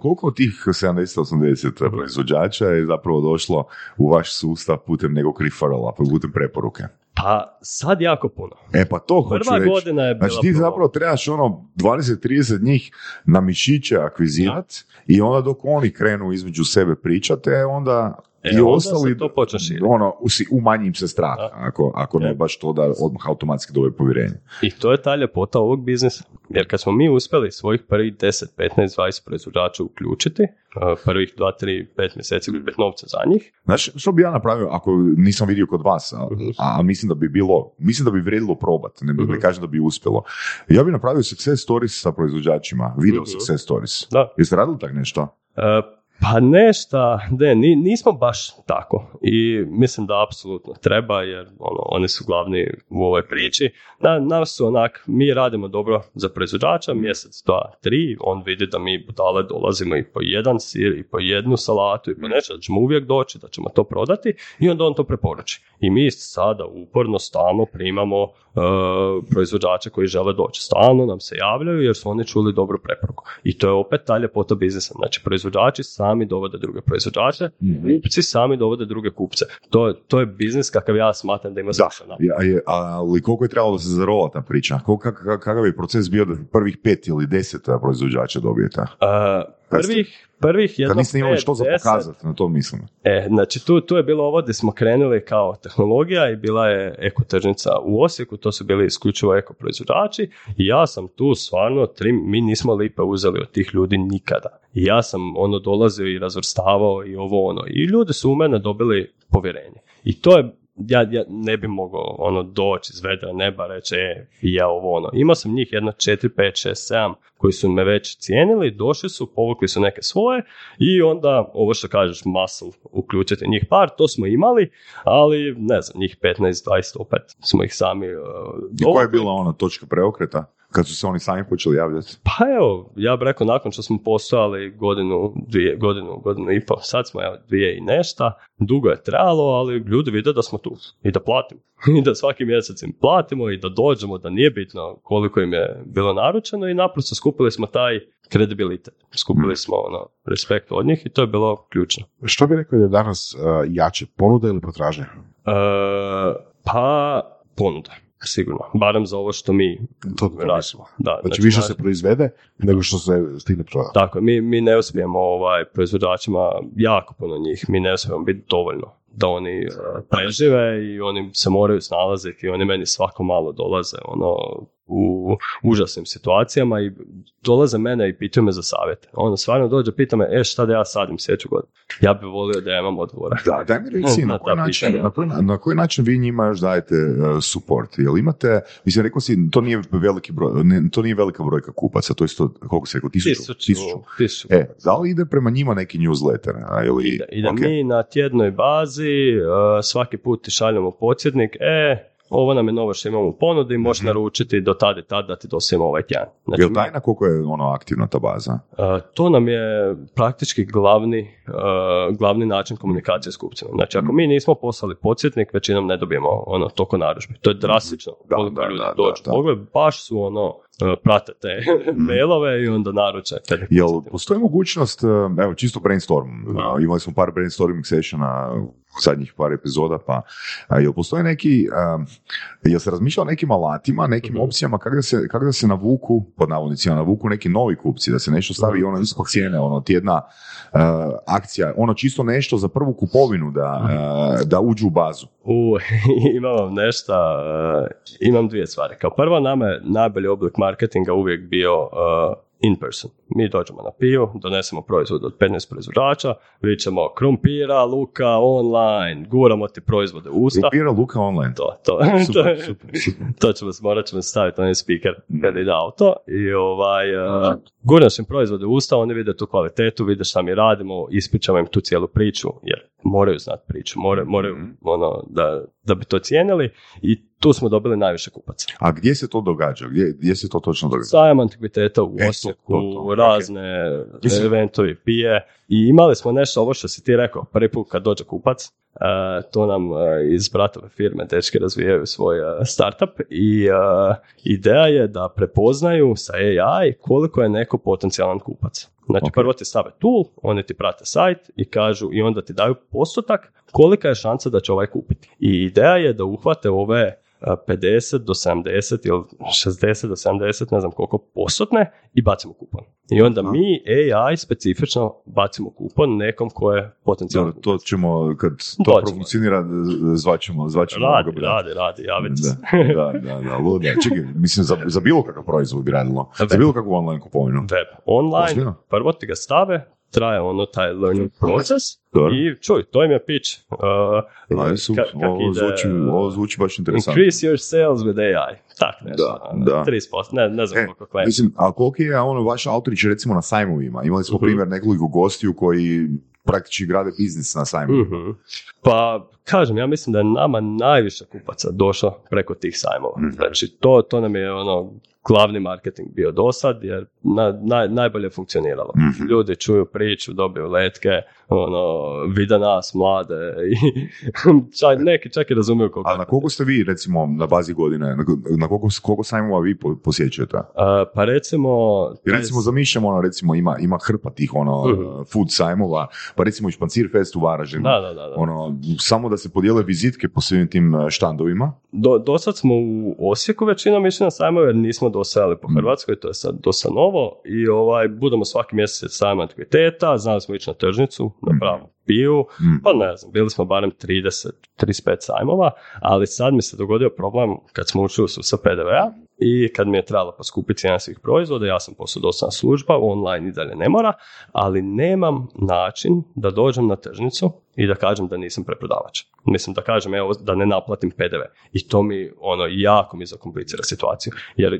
Koliko tih 70-80 proizvođača je zapravo došlo u vaš sustav putem nekog referala, putem preporuke? Pa sad jako puno. Pa to hoću reći. Prva godina je bila. Znači ti zapravo trebaš ono 20-30 njih na mišiće akvizirat i onda dok oni krenu između sebe pričate, onda... I ostali, ono, umanjim se strah, ako ne baš to da odmah automatski dobije povjerenje. I to je ta ljepota ovog biznisa. Jer kad smo mi uspjeli svojih prvih 10, 15, 20 proizvođača uključiti, prvih 2, 3, 5 mjeseci bez novca za njih. Znaš, što bi ja napravio ako nisam vidio kod vas, a mislim da bi bilo, mislim da bi vrijedilo probati, ne kažem da bi uspjelo. Ja bi napravio success stories sa proizvođačima, video success stories. Da. Jeste radili tak nešto? Pa nismo baš tako i mislim da apsolutno treba jer oni su glavni u ovoj priči. Nas su onak, mi radimo dobro za proizvođača, mjesec, dva, tri, on vidi da mi budale dolazimo i po jedan sir i po jednu salatu i po nešto, da ćemo uvijek doći, da ćemo to prodati i onda on to preporuči. I mi sada uporno stalno primamo proizvođače koji žele doći, stalno nam se javljaju jer su oni čuli dobru preporuku. I to je opet ta ljepota biznisa, znači proizvođači sami dovode druge proizvođače, kupci sami dovode druge kupce. To je biznis kakav ja smatram da ima smisla. Ali koliko je trebalo da se zarova ta priča? Kakav je proces bio da prvih 5 ili 10 proizvođača dobijete? Prvih jedno 5, 10. Kad niste imali što za pokazati, na to mislim. Znači tu je bilo ovo gdje smo krenuli kao tehnologija i bila je ekotržnica u Osijeku, to su bili isključivo ekoproizvođači i ja sam tu stvarno, mi nismo lipe uzeli od tih ljudi nikada. I ja sam dolazio i razvrstavao i i ljudi su u mene dobili povjerenje. I to je, ja ne bi mogao doći iz vedra neba reći ja Imao sam njih jedno 4, 5, 6, 7 koji su me već cijenili, došli su, povukli su neke svoje i onda ovo što kažeš muscle, uključiti njih par, to smo imali, ali ne znam, njih 15, 20 opet smo ih sami dovoljili. I koja je bila točka preokreta? Kad su se oni sami počeli javljati? Pa evo, ja bih rekao, nakon što smo postojali godinu i pol, sad smo dvije i nešto, dugo je trajalo, ali ljudi vide da smo tu i da platimo. I da svaki mjesec im platimo i da dođemo, da nije bitno koliko im je bilo naručeno i naprosto skupili smo taj kredibilitet. Skupili smo respekt od njih i to je bilo ključno. Što bi rekao da je danas jače, ponuda ili potražnja? Ponuda. Sigurno, barem za ovo što mi radimo. Znači više se proizvede nego što se stigne prodati. Tako, mi ne uspijemo proizvođačima, jako puno njih, mi ne uspijemo biti dovoljno da oni prežive i oni se moraju snalaziti i oni meni svako malo dolaze u užasnim situacijama i dolaze mene i pitaju me za savjete. Stvarno dođe, pita me, šta da ja sadim sljedeću godinu? Ja bih volio da ja imam odgovora. Da, daj mi reci, na koji način vi njima još dajete support? Jel imate, mislim, rekao si, to nije veliki broj, to nije velika brojka kupaca, to je koliko se rekao, 1000. Da li ide prema njima neki newsletter? Ide okay. Mi na tjednoj bazi, svaki put ti šaljamo podsjetnik, ovo nam je novo što imamo u ponudi, možeš naručiti do tada i tada da ti dostavimo ovaj tjedan. Znači, je li tajna koliko je aktivna ta baza? To nam je praktički glavni način komunikacije s kupcima. Znači ako mi nismo poslali podsjetnik, većinom ne dobijemo toliko narudžbi. To je drastično. Koliko ljudi dođu u Pogle, baš su prate te mailove i onda naruče. Jel postoji mogućnost, evo čisto brainstorm, imali smo par brainstorming sessiona u zadnjih par epizoda, pa jel postoji neki, jel se razmišlja o nekim alatima, nekim opcijama kako da se navuku, pod navodnicima navuku neki novi kupci, da se nešto stavi i ispod cijene, tjedna akcija, čisto nešto za prvu kupovinu da uđu u bazu. Imam nešto, imam dvije stvari. Kao prvo, nama je najbolji oblik marketinga uvijek bio in person. Mi dođemo na pivu, donesemo proizvod od 15 proizvođača, vičemo krumpira, luka, online, guramo ti proizvode u usta. Krumpira, luka, online. To. Super. To ćemo, morat ćemo staviti speaker kada ide auto i gurnaš im proizvode u usta, oni vide tu kvalitetu, vide šta mi radimo, ispičamo im tu cijelu priču, jer moraju znati priču, moraju da bi to cijenili i tu smo dobili najviše kupaca. A gdje se to događa? Gdje se to točno događa? Sajam antikviteta u Osijeku, razne eventovi, pije. I imali smo nešto, ovo što si ti rekao, prvi put kad dođe kupac, to nam iz bratove firme dečki razvijaju svoj startup i ideja je da prepoznaju sa AI koliko je neko potencijalan kupac. Znači prvo ti stave tool, oni ti prate sajt i kažu i onda ti daju postotak kolika je šansa da će ovaj kupiti. I ideja je da uhvate ove 50 do 70 ili 60 do 70, ne znam koliko postotne i bacimo kupon. I onda mi AI specifično bacimo kupon nekom ko je potencijalno. To ćemo, kad to profunkcionira, zvaćemo. Radi, javite se. Da, luda. Čekaj, mislim, za bilo kakav proizvod bi radilo. Za bilo kakvu online kupovinu. Online, prvo ti ga stave, traje ono taj learning proces. I čuj, to im je pitch. Ovo zvuči baš interesantno. Increase your sales with AI. Tak nešto. Da. 30%, ne znam koliko klient. Mislim, a koliko je ono vaš outreach recimo na sajmovima? Imali smo primjer nekoliko gostiju koji praktički grade biznis na sajmu. Mm-hmm. Pa, kažem, ja mislim da je nama najviše kupaca došlo preko tih sajmova. Mm-hmm. Znači, to nam je ono glavni marketing bio do sad, jer najbolje funkcioniralo. Mm-hmm. Ljudi čuju priču, dobiju letke, ono, vide nas, mlade, i neki čak i razumiju koliko. A na koliko ste vi, recimo, na bazi godine, na koliko sajmova vi posjećujete? Pa recimo... Recimo, zamišljamo, ono, recimo, ima hrpa tih, ono, mm-hmm. food sajmova, pa recimo i Špancir Fest u Varaždinu. Da. Ono, samo da se podijele vizitke po svim tim štandovima. Do sad smo u Osijeku većinom išli na sajmove, jer nismo dosajali po Hrvatskoj, to je sad dosta novo, i budemo svaki mjesec sajma antikviteta, znali smo ići na tržnicu, na pravu piju, pa ne znam, bili smo barem 35 sajmova, ali sad mi se dogodio problem kad smo učili sa PDV-a i kad mi je trebalo poskupiti cijena svih proizvoda, ja sam posudostana služba, online i dalje ne mora, ali nemam način da dođem na tržnicu i da kažem da nisam preprodavač. Mislim da kažem, evo, da ne naplatim PDV. I to mi, ono, jako mi zakomplicira situaciju. Jer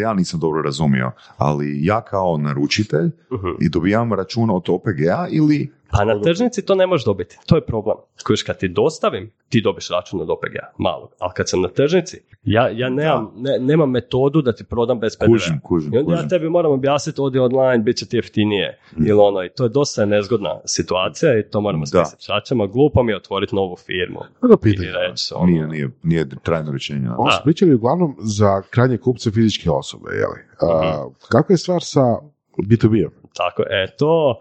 ja nisam dobro razumio, ali ja kao naručitelj i dobijam račun od OPG-a ili... A na tržnici to ne možeš dobiti. To je problem. Kojiš, kad ti dostavim, ti dobiš račun od OPG-a, malog. Ali kad sam na tržnici, ja nemam metodu da ti prodam bez PDV. Kužim. I onda ja tebi moram objasniti, odi online, bit će ti jeftinije. Ili ono, i to je dosta nezgodna situacija i to moramo smisliti. Šačama, glupo mi je otvoriti novu firmu. Kako pitanje? Ono... Nije trajno rječenje. Ovo su pričali uglavnom za krajnje kupce fizičke osobe, je li? Kako je stvar sa B2B-om? Tako, eto...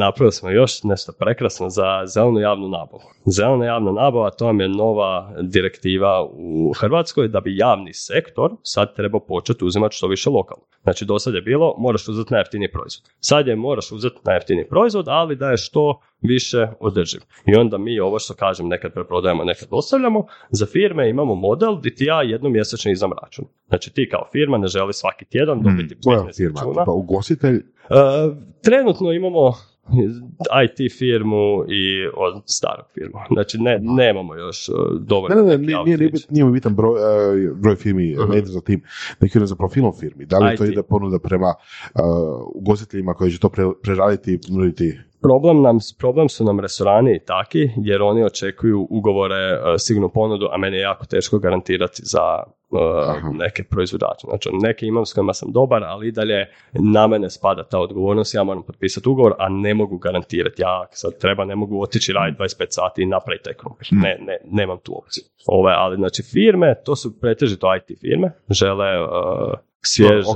Napravili smo još nešto prekrasno za zelenu javnu nabavu. Zelena javna nabava, to vam je nova direktiva u Hrvatskoj da bi javni sektor sad trebao početi uzimati što više lokalno. Znači, do sad je bilo, moraš uzeti najjeftiniji proizvod. Sad je moraš uzeti najjeftiniji proizvod, ali da je što više održiv. I onda mi ovo što kažem, nekad preprodajemo, nekad dostavljamo, za firme imamo model gdje ti ja jednomjesečno izdam račun. Znači, ti kao firma ne želi svaki tjedan dobiti biznis računa. Pa ugostitelj? Trenutno imamo IT firmu i od starog firmu. Znači, nemamo još dovoljno. Nije mi bitan broj firmi, ne idem za tim, neki idem za profilom firmi. Da li IT. To ide ponuda prema ugostiteljima koji će to preraditi i ponuditi? Problem su nam restorani i taki, jer oni očekuju ugovore, sigurnu ponudu, a meni je jako teško garantirati za neke proizvođače. Znači, neke imam s kojima sam dobar, ali i dalje na mene spada ta odgovornost, ja moram potpisati ugovor, a ne mogu garantirati. Ja sad ne mogu otići raditi 25 sati i napraviti taj krumpir. Nemam tu opciju. Ali znači firme, to su pretežito IT firme, žele... svježe,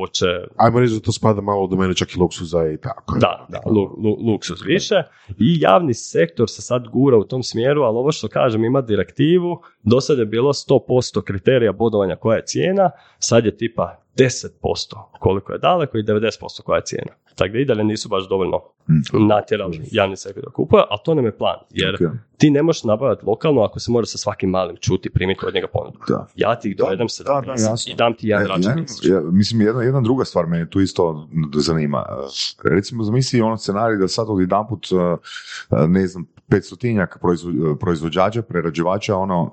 voće. Ajmo reći da to spada malo do mene čak i luksuza i tako. Da, luksuz više. I javni sektor se sad gura u tom smjeru, ali ovo što kažem ima direktivu. Do sad je bilo 100% kriterija bodovanja koja je cijena, sad je tipa 10% koliko je daleko i 90% koja je cijena. Tako da i dalje nisu baš dovoljno natjerali javni sektor da kupuje, ali to nam je plan. Jer ti ne možeš nabavljati lokalno ako se mora sa svakim malim čuti primiti od njega ponudu. Da. Ja ti ih dovedem 70 i dam ti jedan račun. Mislim, jedna druga stvar me tu isto zanima. Recimo, zamisli ono scenarij da sad odjedanput, 500-tinjak proizvođača, prerađivača, ono,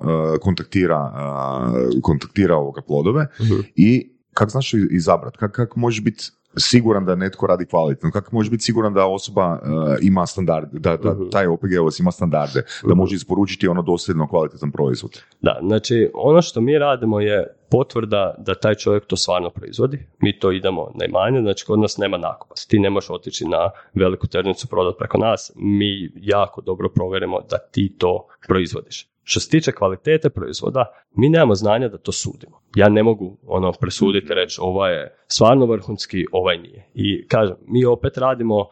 kontaktira ovoga Plodove i kako znaš izabrati? Kako možeš biti siguran da netko radi kvalitetno? Kako možeš biti siguran da osoba ima standarde, da taj OPG-ovac ima standarde, da može isporučiti ono dosljedno kvalitetan proizvod? Da, znači ono što mi radimo je potvrda da taj čovjek to stvarno proizvodi. Mi to idemo najmanje, znači kod nas nema nakupa. Ti ne možeš otići na veliku tržnicu prodati preko nas. Mi jako dobro provjerimo da ti to proizvodiš. Što se tiče kvalitete proizvoda, mi nemamo znanja da to sudimo. Ja ne mogu presuditi, reći ovo je stvarno vrhunski, ovaj nije. I kažem, mi opet radimo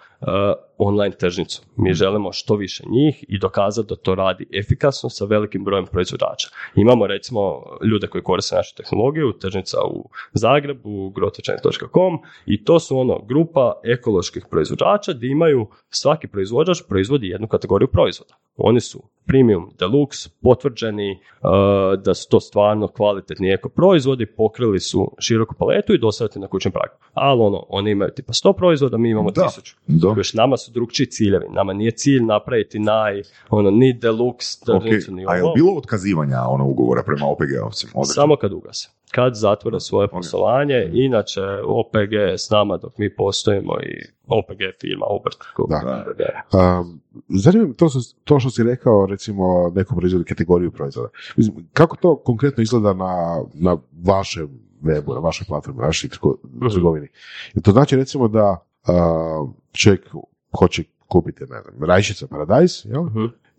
online tržnicu. Mi želimo što više njih i dokazati da to radi efikasno sa velikim brojem proizvođača. Imamo recimo ljude koji koriste našu tehnologiju, tržnica u Zagrebu, Grocerain.com, i to su grupa ekoloških proizvođača gdje imaju svaki proizvođač proizvodi jednu kategoriju proizvoda. Oni su premium, deluxe, potvrđeni da su to stvarno kvalitetni eko proizvodi, pokrili su široku paletu i dostavljati na kućni prag. Ali oni imaju tipa 100 proizvoda, mi imamo 1000. Još nama su drugčiji ciljevi. Nama nije cilj napraviti ni deluxe, okay. Ni ovo. A je li bilo otkazivanja ugovora prema OPG-ovcima? Samo kad ugase. Kad zatvore svoje poslovanje, inače OPG je s nama dok mi postojimo i OPG firma, obrt. Zanimljivo to što si rekao, recimo, nekom proizvodu, kategoriju proizvoda. Mislim, kako to konkretno izgleda na vašem webu, na vašoj platformi, na vašoj trgovini? To znači, recimo, da čovjek hoće kupiti, ne znam, rajčica paradajz, jel?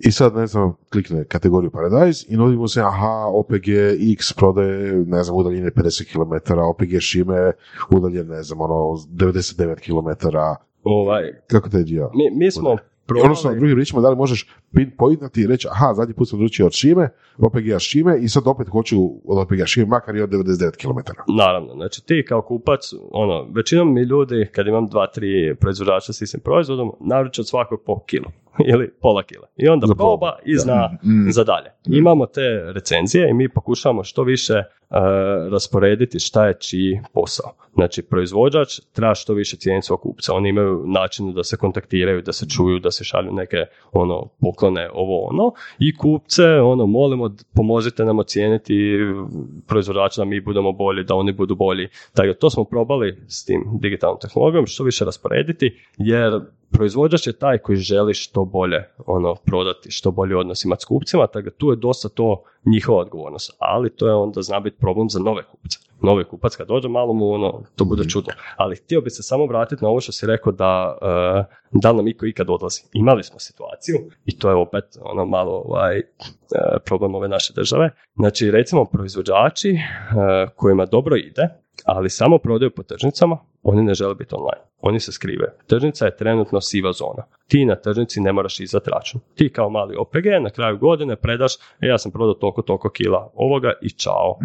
I sad, ne znam, klikne kategoriju paradajz i nudi mu se, OPG X prodaje, ne znam, udaljene 50 km, OPG Šime udaljen, ne znam, 99 km. Kako taj dio? Mi smo probali. Odnosno, drugim riječima, da li možeš pinpointati i reći, zadnji put sam odlučio od Šime, OPG Šime i sad opet hoću od OPG Šime, makar i od 99 km. Naravno, znači ti kao kupac, većinom mi ljudi, kad imam 2-3 proizvođača s istim proizvodom, naruče od svakog po kilo. Ili pola kila. I onda proba i zna za dalje. Imamo te recenzije i mi pokušamo što više rasporediti šta je čiji posao. Znači, proizvođač treba što više cijeniti svog kupca. Oni imaju način da se kontaktiraju, da se čuju, da se šalju neke poklone, i kupce, molimo, pomozite nam ocijeniti proizvođača da mi budemo bolji, da oni budu bolji. Tako, to smo probali s tim digitalnom tehnologijom, što više rasporediti, jer proizvođač je taj koji želi što bolje prodati, što bolje odnos imati s kupcima, tako tu je dosta to njihova odgovornost, ali to je onda zna biti problem za nove kupce. Novi kupac kad dođe, malo mu to bude čudno. Ali htio bi se samo vratiti na ovo što si rekao da nam iko ikad odlazi. Imali smo situaciju i to je opet malo problem ove naše države. Znači, recimo, proizvođači kojima dobro ide, ali samo prodaju po tržnicama, oni ne žele biti online. Oni se skrive. Tržnica je trenutno siva zona. Ti na tržnici ne moraš izdati račun. Ti kao mali OPG na kraju godine predaš, ja sam prodao toliko kila ovoga i čao.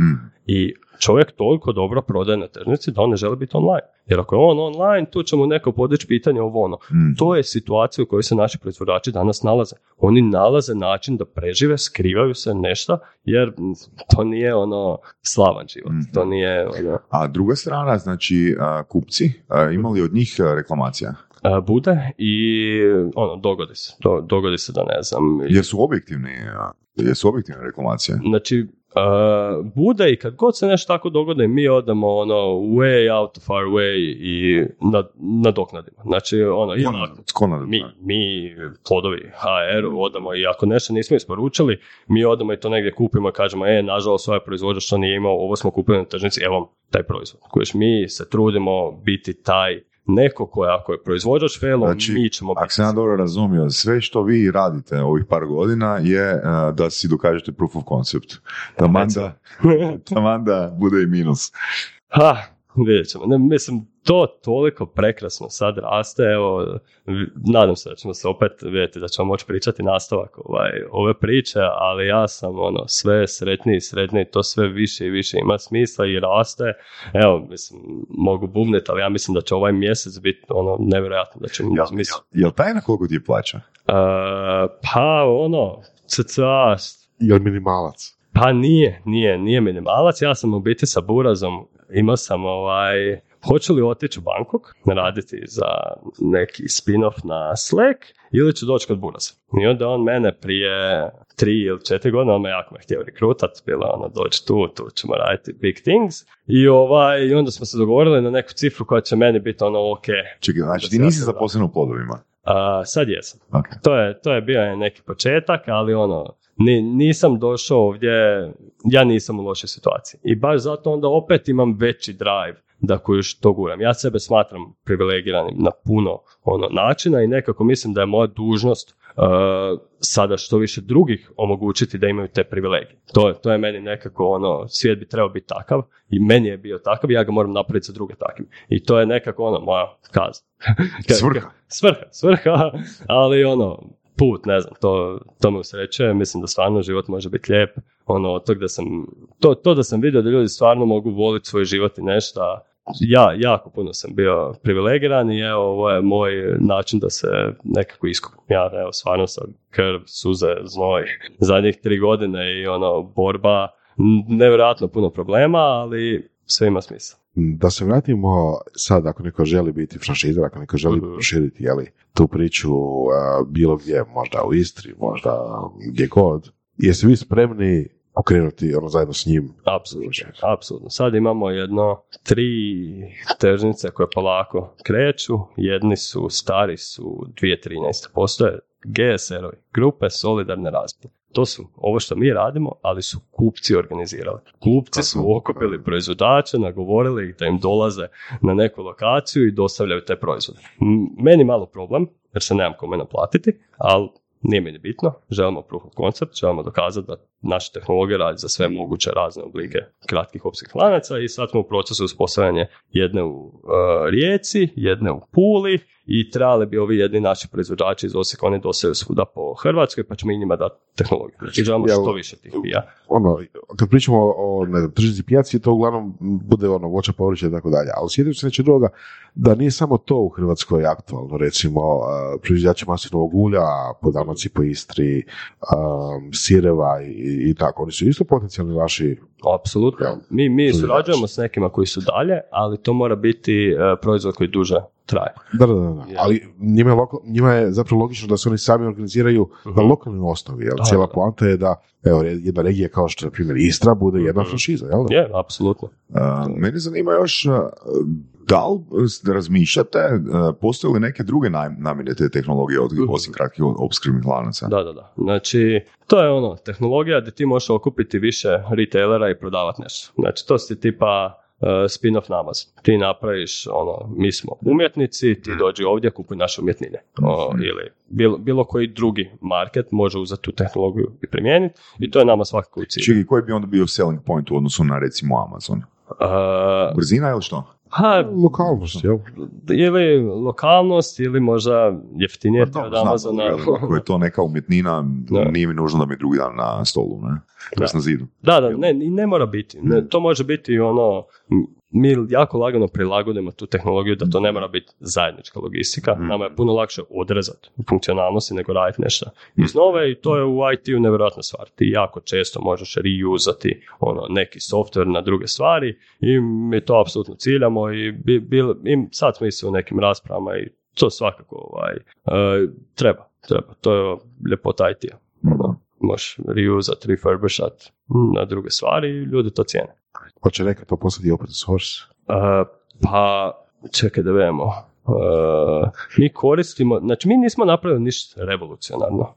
I čovjek toliko dobro prodaje na tržnici da on ne želi biti online. Jer ako je on online, tu će mu neko podići pitanje ovo. To je situacija u kojoj se naši proizvođači danas nalaze. Oni nalaze način da prežive, skrivaju se nešto, jer to nije slavan život. To nije A druga strana, znači kupci, imali od njih reklamacija? Bude i dogodi se. Dogodi se da ne znam. Jer su objektivne reklamacije? Znači, bude i kad god se nešto tako dogodi, mi odemo way out of our way i nadoknadimo. Znači, mi Plodovi HR odemo i ako nešto nismo isporučili, mi odemo i to negdje kupimo i kažemo, nažalost, ovaj proizvođač što nije imao, ovo smo kupili na tržnici, evo taj proizvod. Kojiš, mi se trudimo biti taj neko koji, ako je proizvođač failom, znači, mi ćemo... Znači, ako sam ja dobro razumio, sve što vi radite ovih par godina je da si dokažete proof of concept. Tamanda bude i minus. Vidjet ćemo. Ne, mislim, to toliko prekrasno sad raste, evo, nadam se da ćemo se opet vidjeti, da ćemo moći pričati nastavak ove priče, ali ja sam sve sretniji i sretniji, to sve više i više ima smisla i raste, evo, mislim, mogu bubniti, ali ja mislim da će ovaj mjesec biti nevjerojatno, da ćemo misliti. Jel tajna koliko ti je plaća? Cca... Jel minimalac? Pa nije minimalac, ja sam u biti sa Burazom, imao sam hoću li otići u Bangkok, raditi za neki spin-off na Slack ili ću doći kod Buraza. I onda on mene prije 3 ili 4 godine, on me jako htio rekrutat, bilo doći tu ćemo raditi big things. I i onda smo se dogovorili na neku cifru koja će meni biti ok. Čekaj, znači ti nisi zaposlen u Plodovima? Sad jesam. Okay. To je bio neki početak, ali nisam došao ovdje, ja nisam u lošoj situaciji. I baš zato onda opet imam veći drive da koju što guram. Ja sebe smatram privilegiranim na puno načina i nekako mislim da je moja dužnost sada što više drugih omogućiti da imaju te privilegije. To je meni nekako svijet bi trebao biti takav i meni je bio takav i ja ga moram napraviti za druge takvim. I to je nekako moja kazna. Svrha, ali put, ne znam, to me usrećuje, mislim da stvarno život može biti lijep, to da sam vidio da ljudi stvarno mogu voliti svoj život i nešto, ja jako puno sam bio privilegiran i evo, ovo je moj način da se nekako iskupim. Ja, evo, stvarno sam krv, suze, znoj. Zadnjih 3 godine i ono, borba, nevjerojatno puno problema, ali sve ima smisla. Da se vratimo sad, ako neko želi biti franšizer, ako neko želi proširiti tu priču bilo gdje, možda u Istri, možda gdje god, jesi vi spremni okrenuti ono zajedno s njim? Apsolutno. Sad imamo jedno 3 tržnice koje polako kreću. Jedni su, stari su 2013. Postoje GSR-ovi, grupe solidarne razmjene. To su ovo što mi radimo, ali su kupci organizirali. Kupci su okupili proizvođače, nagovorili ih da im dolaze na neku lokaciju i dostavljaju te proizvode. Meni malo problem, jer se nemam kome naplatiti, ali nije meni bitno. Želimo proof of concept, želimo dokazati da naše tehnologije radi za sve moguće razne oblike kratkih opskih lanaca i sad smo u procesu uspostavljanja jedne u Rijeci, jedne u Puli i trebali bi ovi jedni naši proizvođači iz Osijeka, oni doseju svuda po Hrvatskoj, pa ćemo i njima dati tehnologiju. Znači, želimo što više tih pija. Ono, kad pričamo o tržnici pijaci, to uglavnom bude ono voća, povrće i tako dalje, ali sjetim se neće druga, da nije samo to u Hrvatskoj aktualno, recimo proizvođači maslinovog ulja, po Dalmaciji, po Istri, sireva i tako, oni su isto potencijalni vaši. Apsolutno. Ja, mi surađujemo s nekima koji su dalje, ali to mora biti proizvod koji duže traje. Da. Ja. Ali njima je zapravo logično da se oni sami organiziraju na lokalnoj osnovi, jer cijela poanta je da evo, jedna regija kao što je, na primjer, Istra bude jedna franšiza, jel da? Je, apsolutno. Mene zanima još, da li razmišljate, postoje li neke druge namjene te tehnologije osim kratkih opskrbnih lanaca? Da. Znači, to je ono, tehnologija gdje ti možeš okupiti više retailera i prodavati nešto. Znači, to si tipa spin-off namaz. Ti napraviš, ono, mi smo umjetnici, ti dođi ovdje, kupuj naše umjetnine. Ili bilo koji drugi market može uzeti tu tehnologiju i primijeniti i to je nama svakako u cilju. Čekaj, koji bi onda bio selling point u odnosu na, recimo, Amazon? Brzina ili što? Lokalnost, jel? Ili lokalnost, ili možda jeftinije od Amazona. Ako je to neka umjetnina, nije mi nužno da mi drugi dan na stolu, ne? Na zidu. Ne mora biti. Ne, to može biti ono, mi jako lagano prilagodimo tu tehnologiju da to ne mora biti zajednička logistika. Nama je puno lakše odrezati funkcionalnosti nego raditi nešto iz nove i to je u IT-u nevjerojatna stvar. Ti jako često možeš reuzati ono, neki software na druge stvari i mi to apsolutno ciljamo i sad smo isto u nekim raspravama i to svakako treba. To je ljepota IT-a. Možeš reuzati, refurbishat na druge stvari i ljudi to cijene. Hoće neka to postati open source? Čekaj da vidimo. Mi koristimo, znači mi nismo napravili ništa revolucionarno.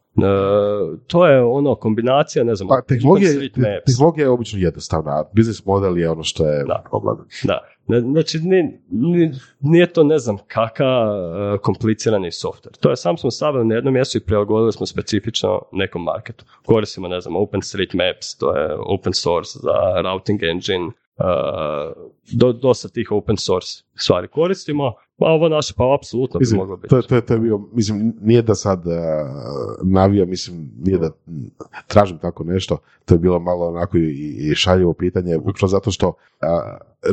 To je ono kombinacija, ne znam. Pa, tehnologija je obično jednostavna, biznis model je ono što je problem. Da, znači nije to ne znam kakav komplicirani softver. To je sam smo stavili na jedno mjesto i prilagodili smo specifično nekom marketu. Koristimo, ne znam, OpenStreetMaps, to je open source za routing engine. Dosta tih open source stvari koristimo, a ovo naše pa apsolutno bi moglo biti. To je bio, mislim, nije da sad navija, mislim, nije da tražim tako nešto, to je bilo malo onako i šaljivo pitanje, upravo zato što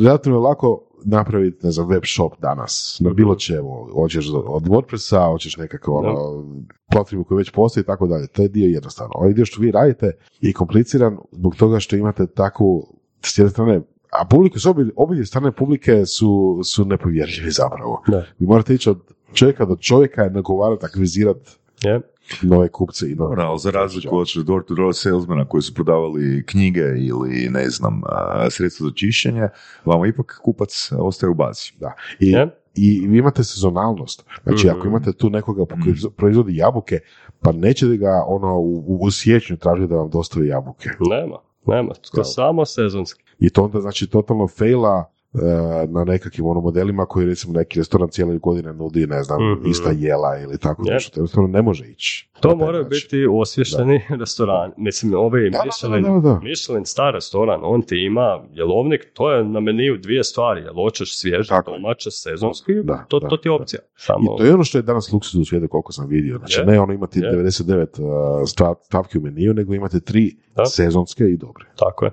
relativno lako napraviti, ne znam, web shop danas, na bilo čemu, hoćeš od WordPressa, hoćeš nekako ono, platformu koja već postoji i tako dalje, to je dio jednostavno. Ovaj dio što vi radite je kompliciran zbog toga što imate takvu, s jedne strane, a publiku su obje strane publike su nepovjerljivi zapravo. Vi morate ići od čovjeka do čovjeka, nagovarati, akvizirati nove kupce. Ali za razliku od door-to-door salesmana koji su prodavali knjige ili, ne znam, sredstva za čišćenje, vama ipak kupac ostaje u bazi. Da. I vi imate sezonalnost. Znači, ako imate tu nekoga proizvodi jabuke, pa nećete ga ono u siječnju tražiti da vam dostavi jabuke. Nema, to samo sezonski. I to onda znači totalno faila na nekakvim ono modelima koji recimo neki restoran cijele godine nudi, ne znam, ista jela ili tako nešto. Jednostavno ne može ići. To moraju biti osvješteni restorani. Mislim, ovaj Michelin star restoran, on ti ima jelovnik, to je na meniju 2 stvari. Jel hoćeš svježe, domaće, sezonski, to ti je opcija. Samo... I to je ono što je danas luksuz u svijetu koliko sam vidio. Znači, ne ono imati 99 stavki u meniju, nego imate 3 sezonske i dobre. Tako je.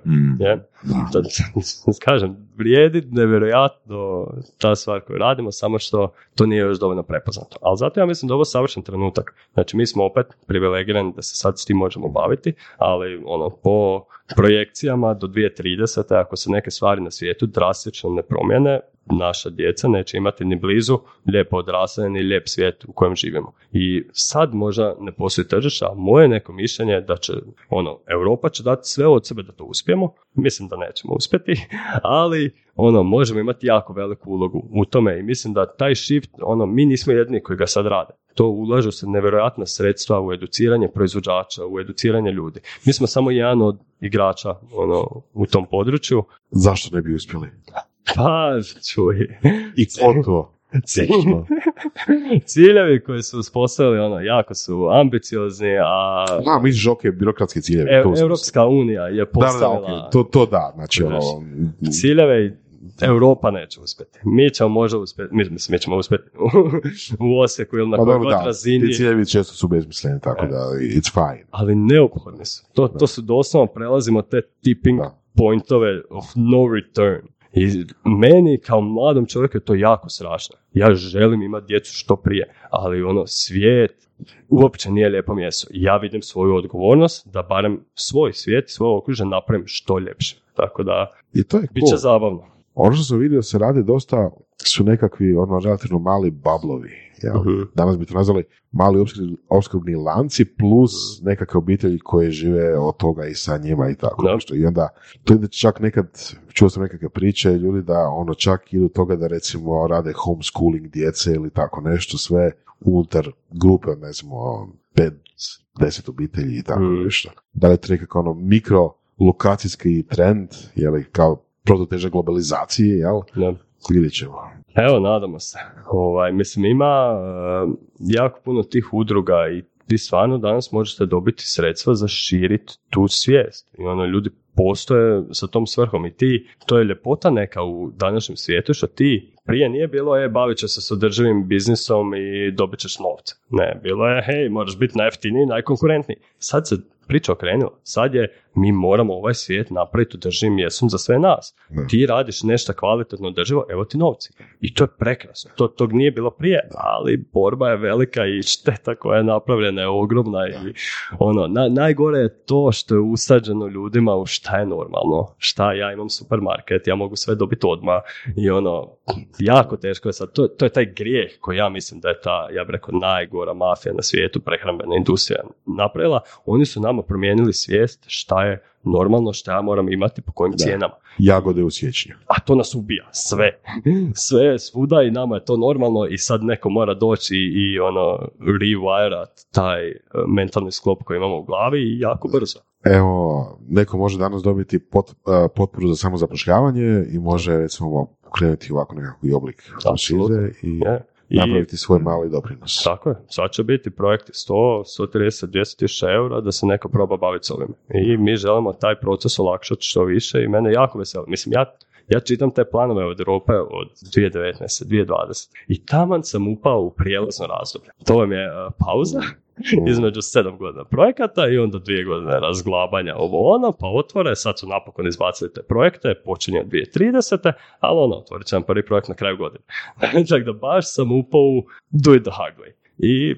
Kažem, vrijedi nevjerojatno ta stvar koju radimo, samo što to nije još dovoljno prepoznato. Ali zato ja mislim da ovo je savršen trenutak. Znači, mi smo opet privilegirani da se sad s tim možemo baviti, ali ono, po projekcijama do 2030. ako se neke stvari na svijetu drastično ne promijene, naša djeca neće imati ni blizu lijepo odrastanje ni lijep svijet u kojem živimo. I sad možda ne postoji tržište, a moje neko mišljenje je da će, ono, Europa će dati sve od sebe da to uspijemo. Mislim da nećemo uspjeti, ali ono, možemo imati jako veliku ulogu u tome i mislim da taj shift, ono, mi nismo jedini koji ga sad rade. To ulažu se nevjerojatna sredstva u educiranje proizvođača, u educiranje ljudi. Mi smo samo jedan od igrača, ono, u tom području. Zašto ne bi uspjeli? Pa, čuj. I koliko? Ciljevi koji su uspostavili, ono, jako su ambiciozni, a... Da, misliš, ok, birokratski ciljevi. Europska unija je postavila... Da, okay. To da, znači, ono... Ciljeve Europa neće uspjeti. Mi ćemo možda uspjeti, mi ćemo uspjeti u Osijeku ili na kojoj god razini. Ti ciljevi često su bezmisleni, tako da it's fine. Ali neophodni su. To su doslovno, prelazimo te tipping pointove of no return. I meni kao mladom čovjeku je to jako strašno. Ja želim imati djecu što prije, ali ono, svijet uopće nije lijepo mjesto. Ja vidim svoju odgovornost da barem svoj svijet, svoje okružje napravim što ljepše. Tako da, i to je bit će cool. Zabavno. Ono što sam vidio se radi dosta su nekakvi, ono, relativno mali bablovi. Ja, danas bi to nazvali mali opskrbni lanci plus nekakve obitelji koje žive od toga i sa njima i tako. No. I onda to ide čak nekad, čuo sam nekakve priče ljudi da ono čak idu toga da recimo rade homeschooling djece ili tako nešto sve unutar grupe, ne znamo, 5-10 obitelji i tako nešto. Da li je to nekako ono mikro lokacijski trend, jeli, kao prototeža globalizacije, jel? No. Vidjet ćemo. Evo, nadamo se. Mislim, ima jako puno tih udruga i ti stvarno danas možete dobiti sredstva za širiti tu svijest. I ono, ljudi postoje sa tom svrhom i ti, to je ljepota neka u današnjem svijetu što ti prije nije bilo bavit će se s održivim biznisom i dobit ćeš novce. Ne, bilo je, hej, moraš biti najjeftiniji, najkonkurentniji. Sad se priča okrenula. Sad je, mi moramo ovaj svijet napraviti održivim mjestom za sve nas. Da. Ti radiš nešto kvalitetno održivo, evo ti novci. I to je prekrasno. Tog nije bilo prije, ali borba je velika i šteta koja je napravljena je ogromna. I, ono, najgore je to što je usađeno ljudima u šta je normalno. Šta, ja imam supermarket, ja mogu sve dobiti odmah. I ono, jako teško je sad. To je taj grijeh koji ja mislim da je ta, ja bih rekao, najgora mafija na svijetu, prehrambena industrija napravila. Oni su nama promijenili svijest šta je normalno, šta ja moram imati, po kojim cijenama. Jagode u siječnju. A to nas ubija, sve. Sve je svuda i nama je to normalno i sad neko mora doći i ono, rewirat taj mentalni sklop koji imamo u glavi i jako brzo. Evo, neko može danas dobiti potporu za samozapošljavanje i može recimo krenuti ovako nekakvi oblik franšize i napraviti svoj mali doprinos. Tako je, sad će biti projekti 100, 130, 200.000 eura da se neko proba baviti s ovim. I mi želimo taj proces olakšati što više i mene jako veselo. Mislim, ja čitam te planove od Europe od 2019. 2020. I taman sam upao u prijelazno razdoblje. To vam je pauza između 7 godina projekata i onda 2 godine razglabanja ovo ono, pa otvore, sad su napokon izbacili te projekte, počinje od 2030. Ali ono, otvorit će vam prvi projekt na kraju godine. Čak da baš sam upao u do it the hard way. I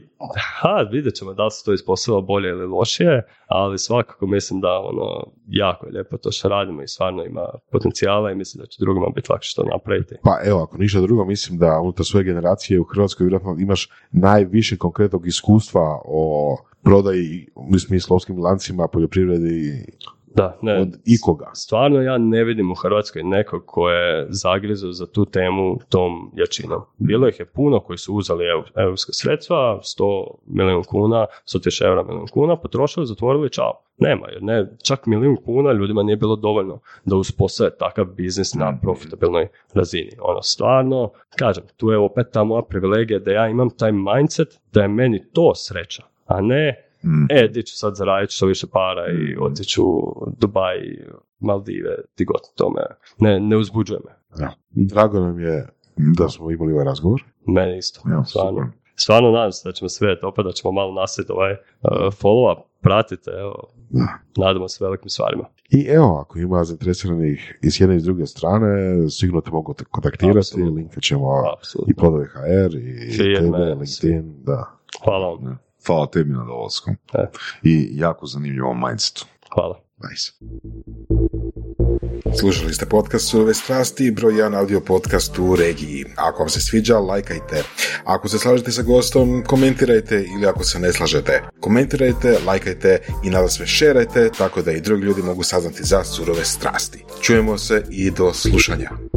vidjet ćemo da li se to ispostavilo bolje ili lošije, ali svakako mislim da ono jako je lijepo to što radimo i stvarno ima potencijala i mislim da će drugima biti lakše što napraviti. Pa evo, ako ništa drugo, mislim da unutar svoje generacije u Hrvatskoj vjerojatno imaš najviše konkretnog iskustva o prodaji u smislu opskrbnim lancima, poljoprivredi. Da, ne, od ikoga. Stvarno ja ne vidim u Hrvatskoj nekog ko je zagrizao za tu temu tom jačinom. Bilo ih je puno koji su uzeli europske sredstva, 100 milijuna kuna, 100.000 eura, potrošili, zatvorili, čao. Nema, jer čak 1 milijun kuna ljudima nije bilo dovoljno da uspostave takav biznis na profitabilnoj razini. Ono, stvarno, kažem, tu je opet ta moja privilegija da ja imam taj mindset da je meni to sreća, a ne... di ću sad zaraditi što više para i otiću u Dubaj, Maldive, ti gotovo tome. Ne uzbuđuje me. Ja. Drago nam je da smo imali ovaj razgovor. Meni isto. Ja, stvarno nadam se da ćemo sve to, opet da ćemo malo nasljed ovaj follow-up pratite, evo, nadamo se velikim stvarima. I evo, ako ima zainteresiranih iz jedne i s druge strane, sigurno te mogu kontaktirati, absolutno. Linka ćemo absolutno. I Plodovi HR, i tebe, LinkedIn, da. Hvala vam. Hvala tebi na dolasku. I jako zanimljivom mindsetu. Hvala. Nice. Slušali ste podcast Surove strasti, broj 1 audio podcast u regiji. Ako vam se sviđa, lajkajte. Ako se slažete sa gostom, komentirajte, ili ako se ne slažete, komentirajte, lajkajte i nadasve šerajte, tako da i drugi ljudi mogu saznati za Surove strasti. Čujemo se i do slušanja.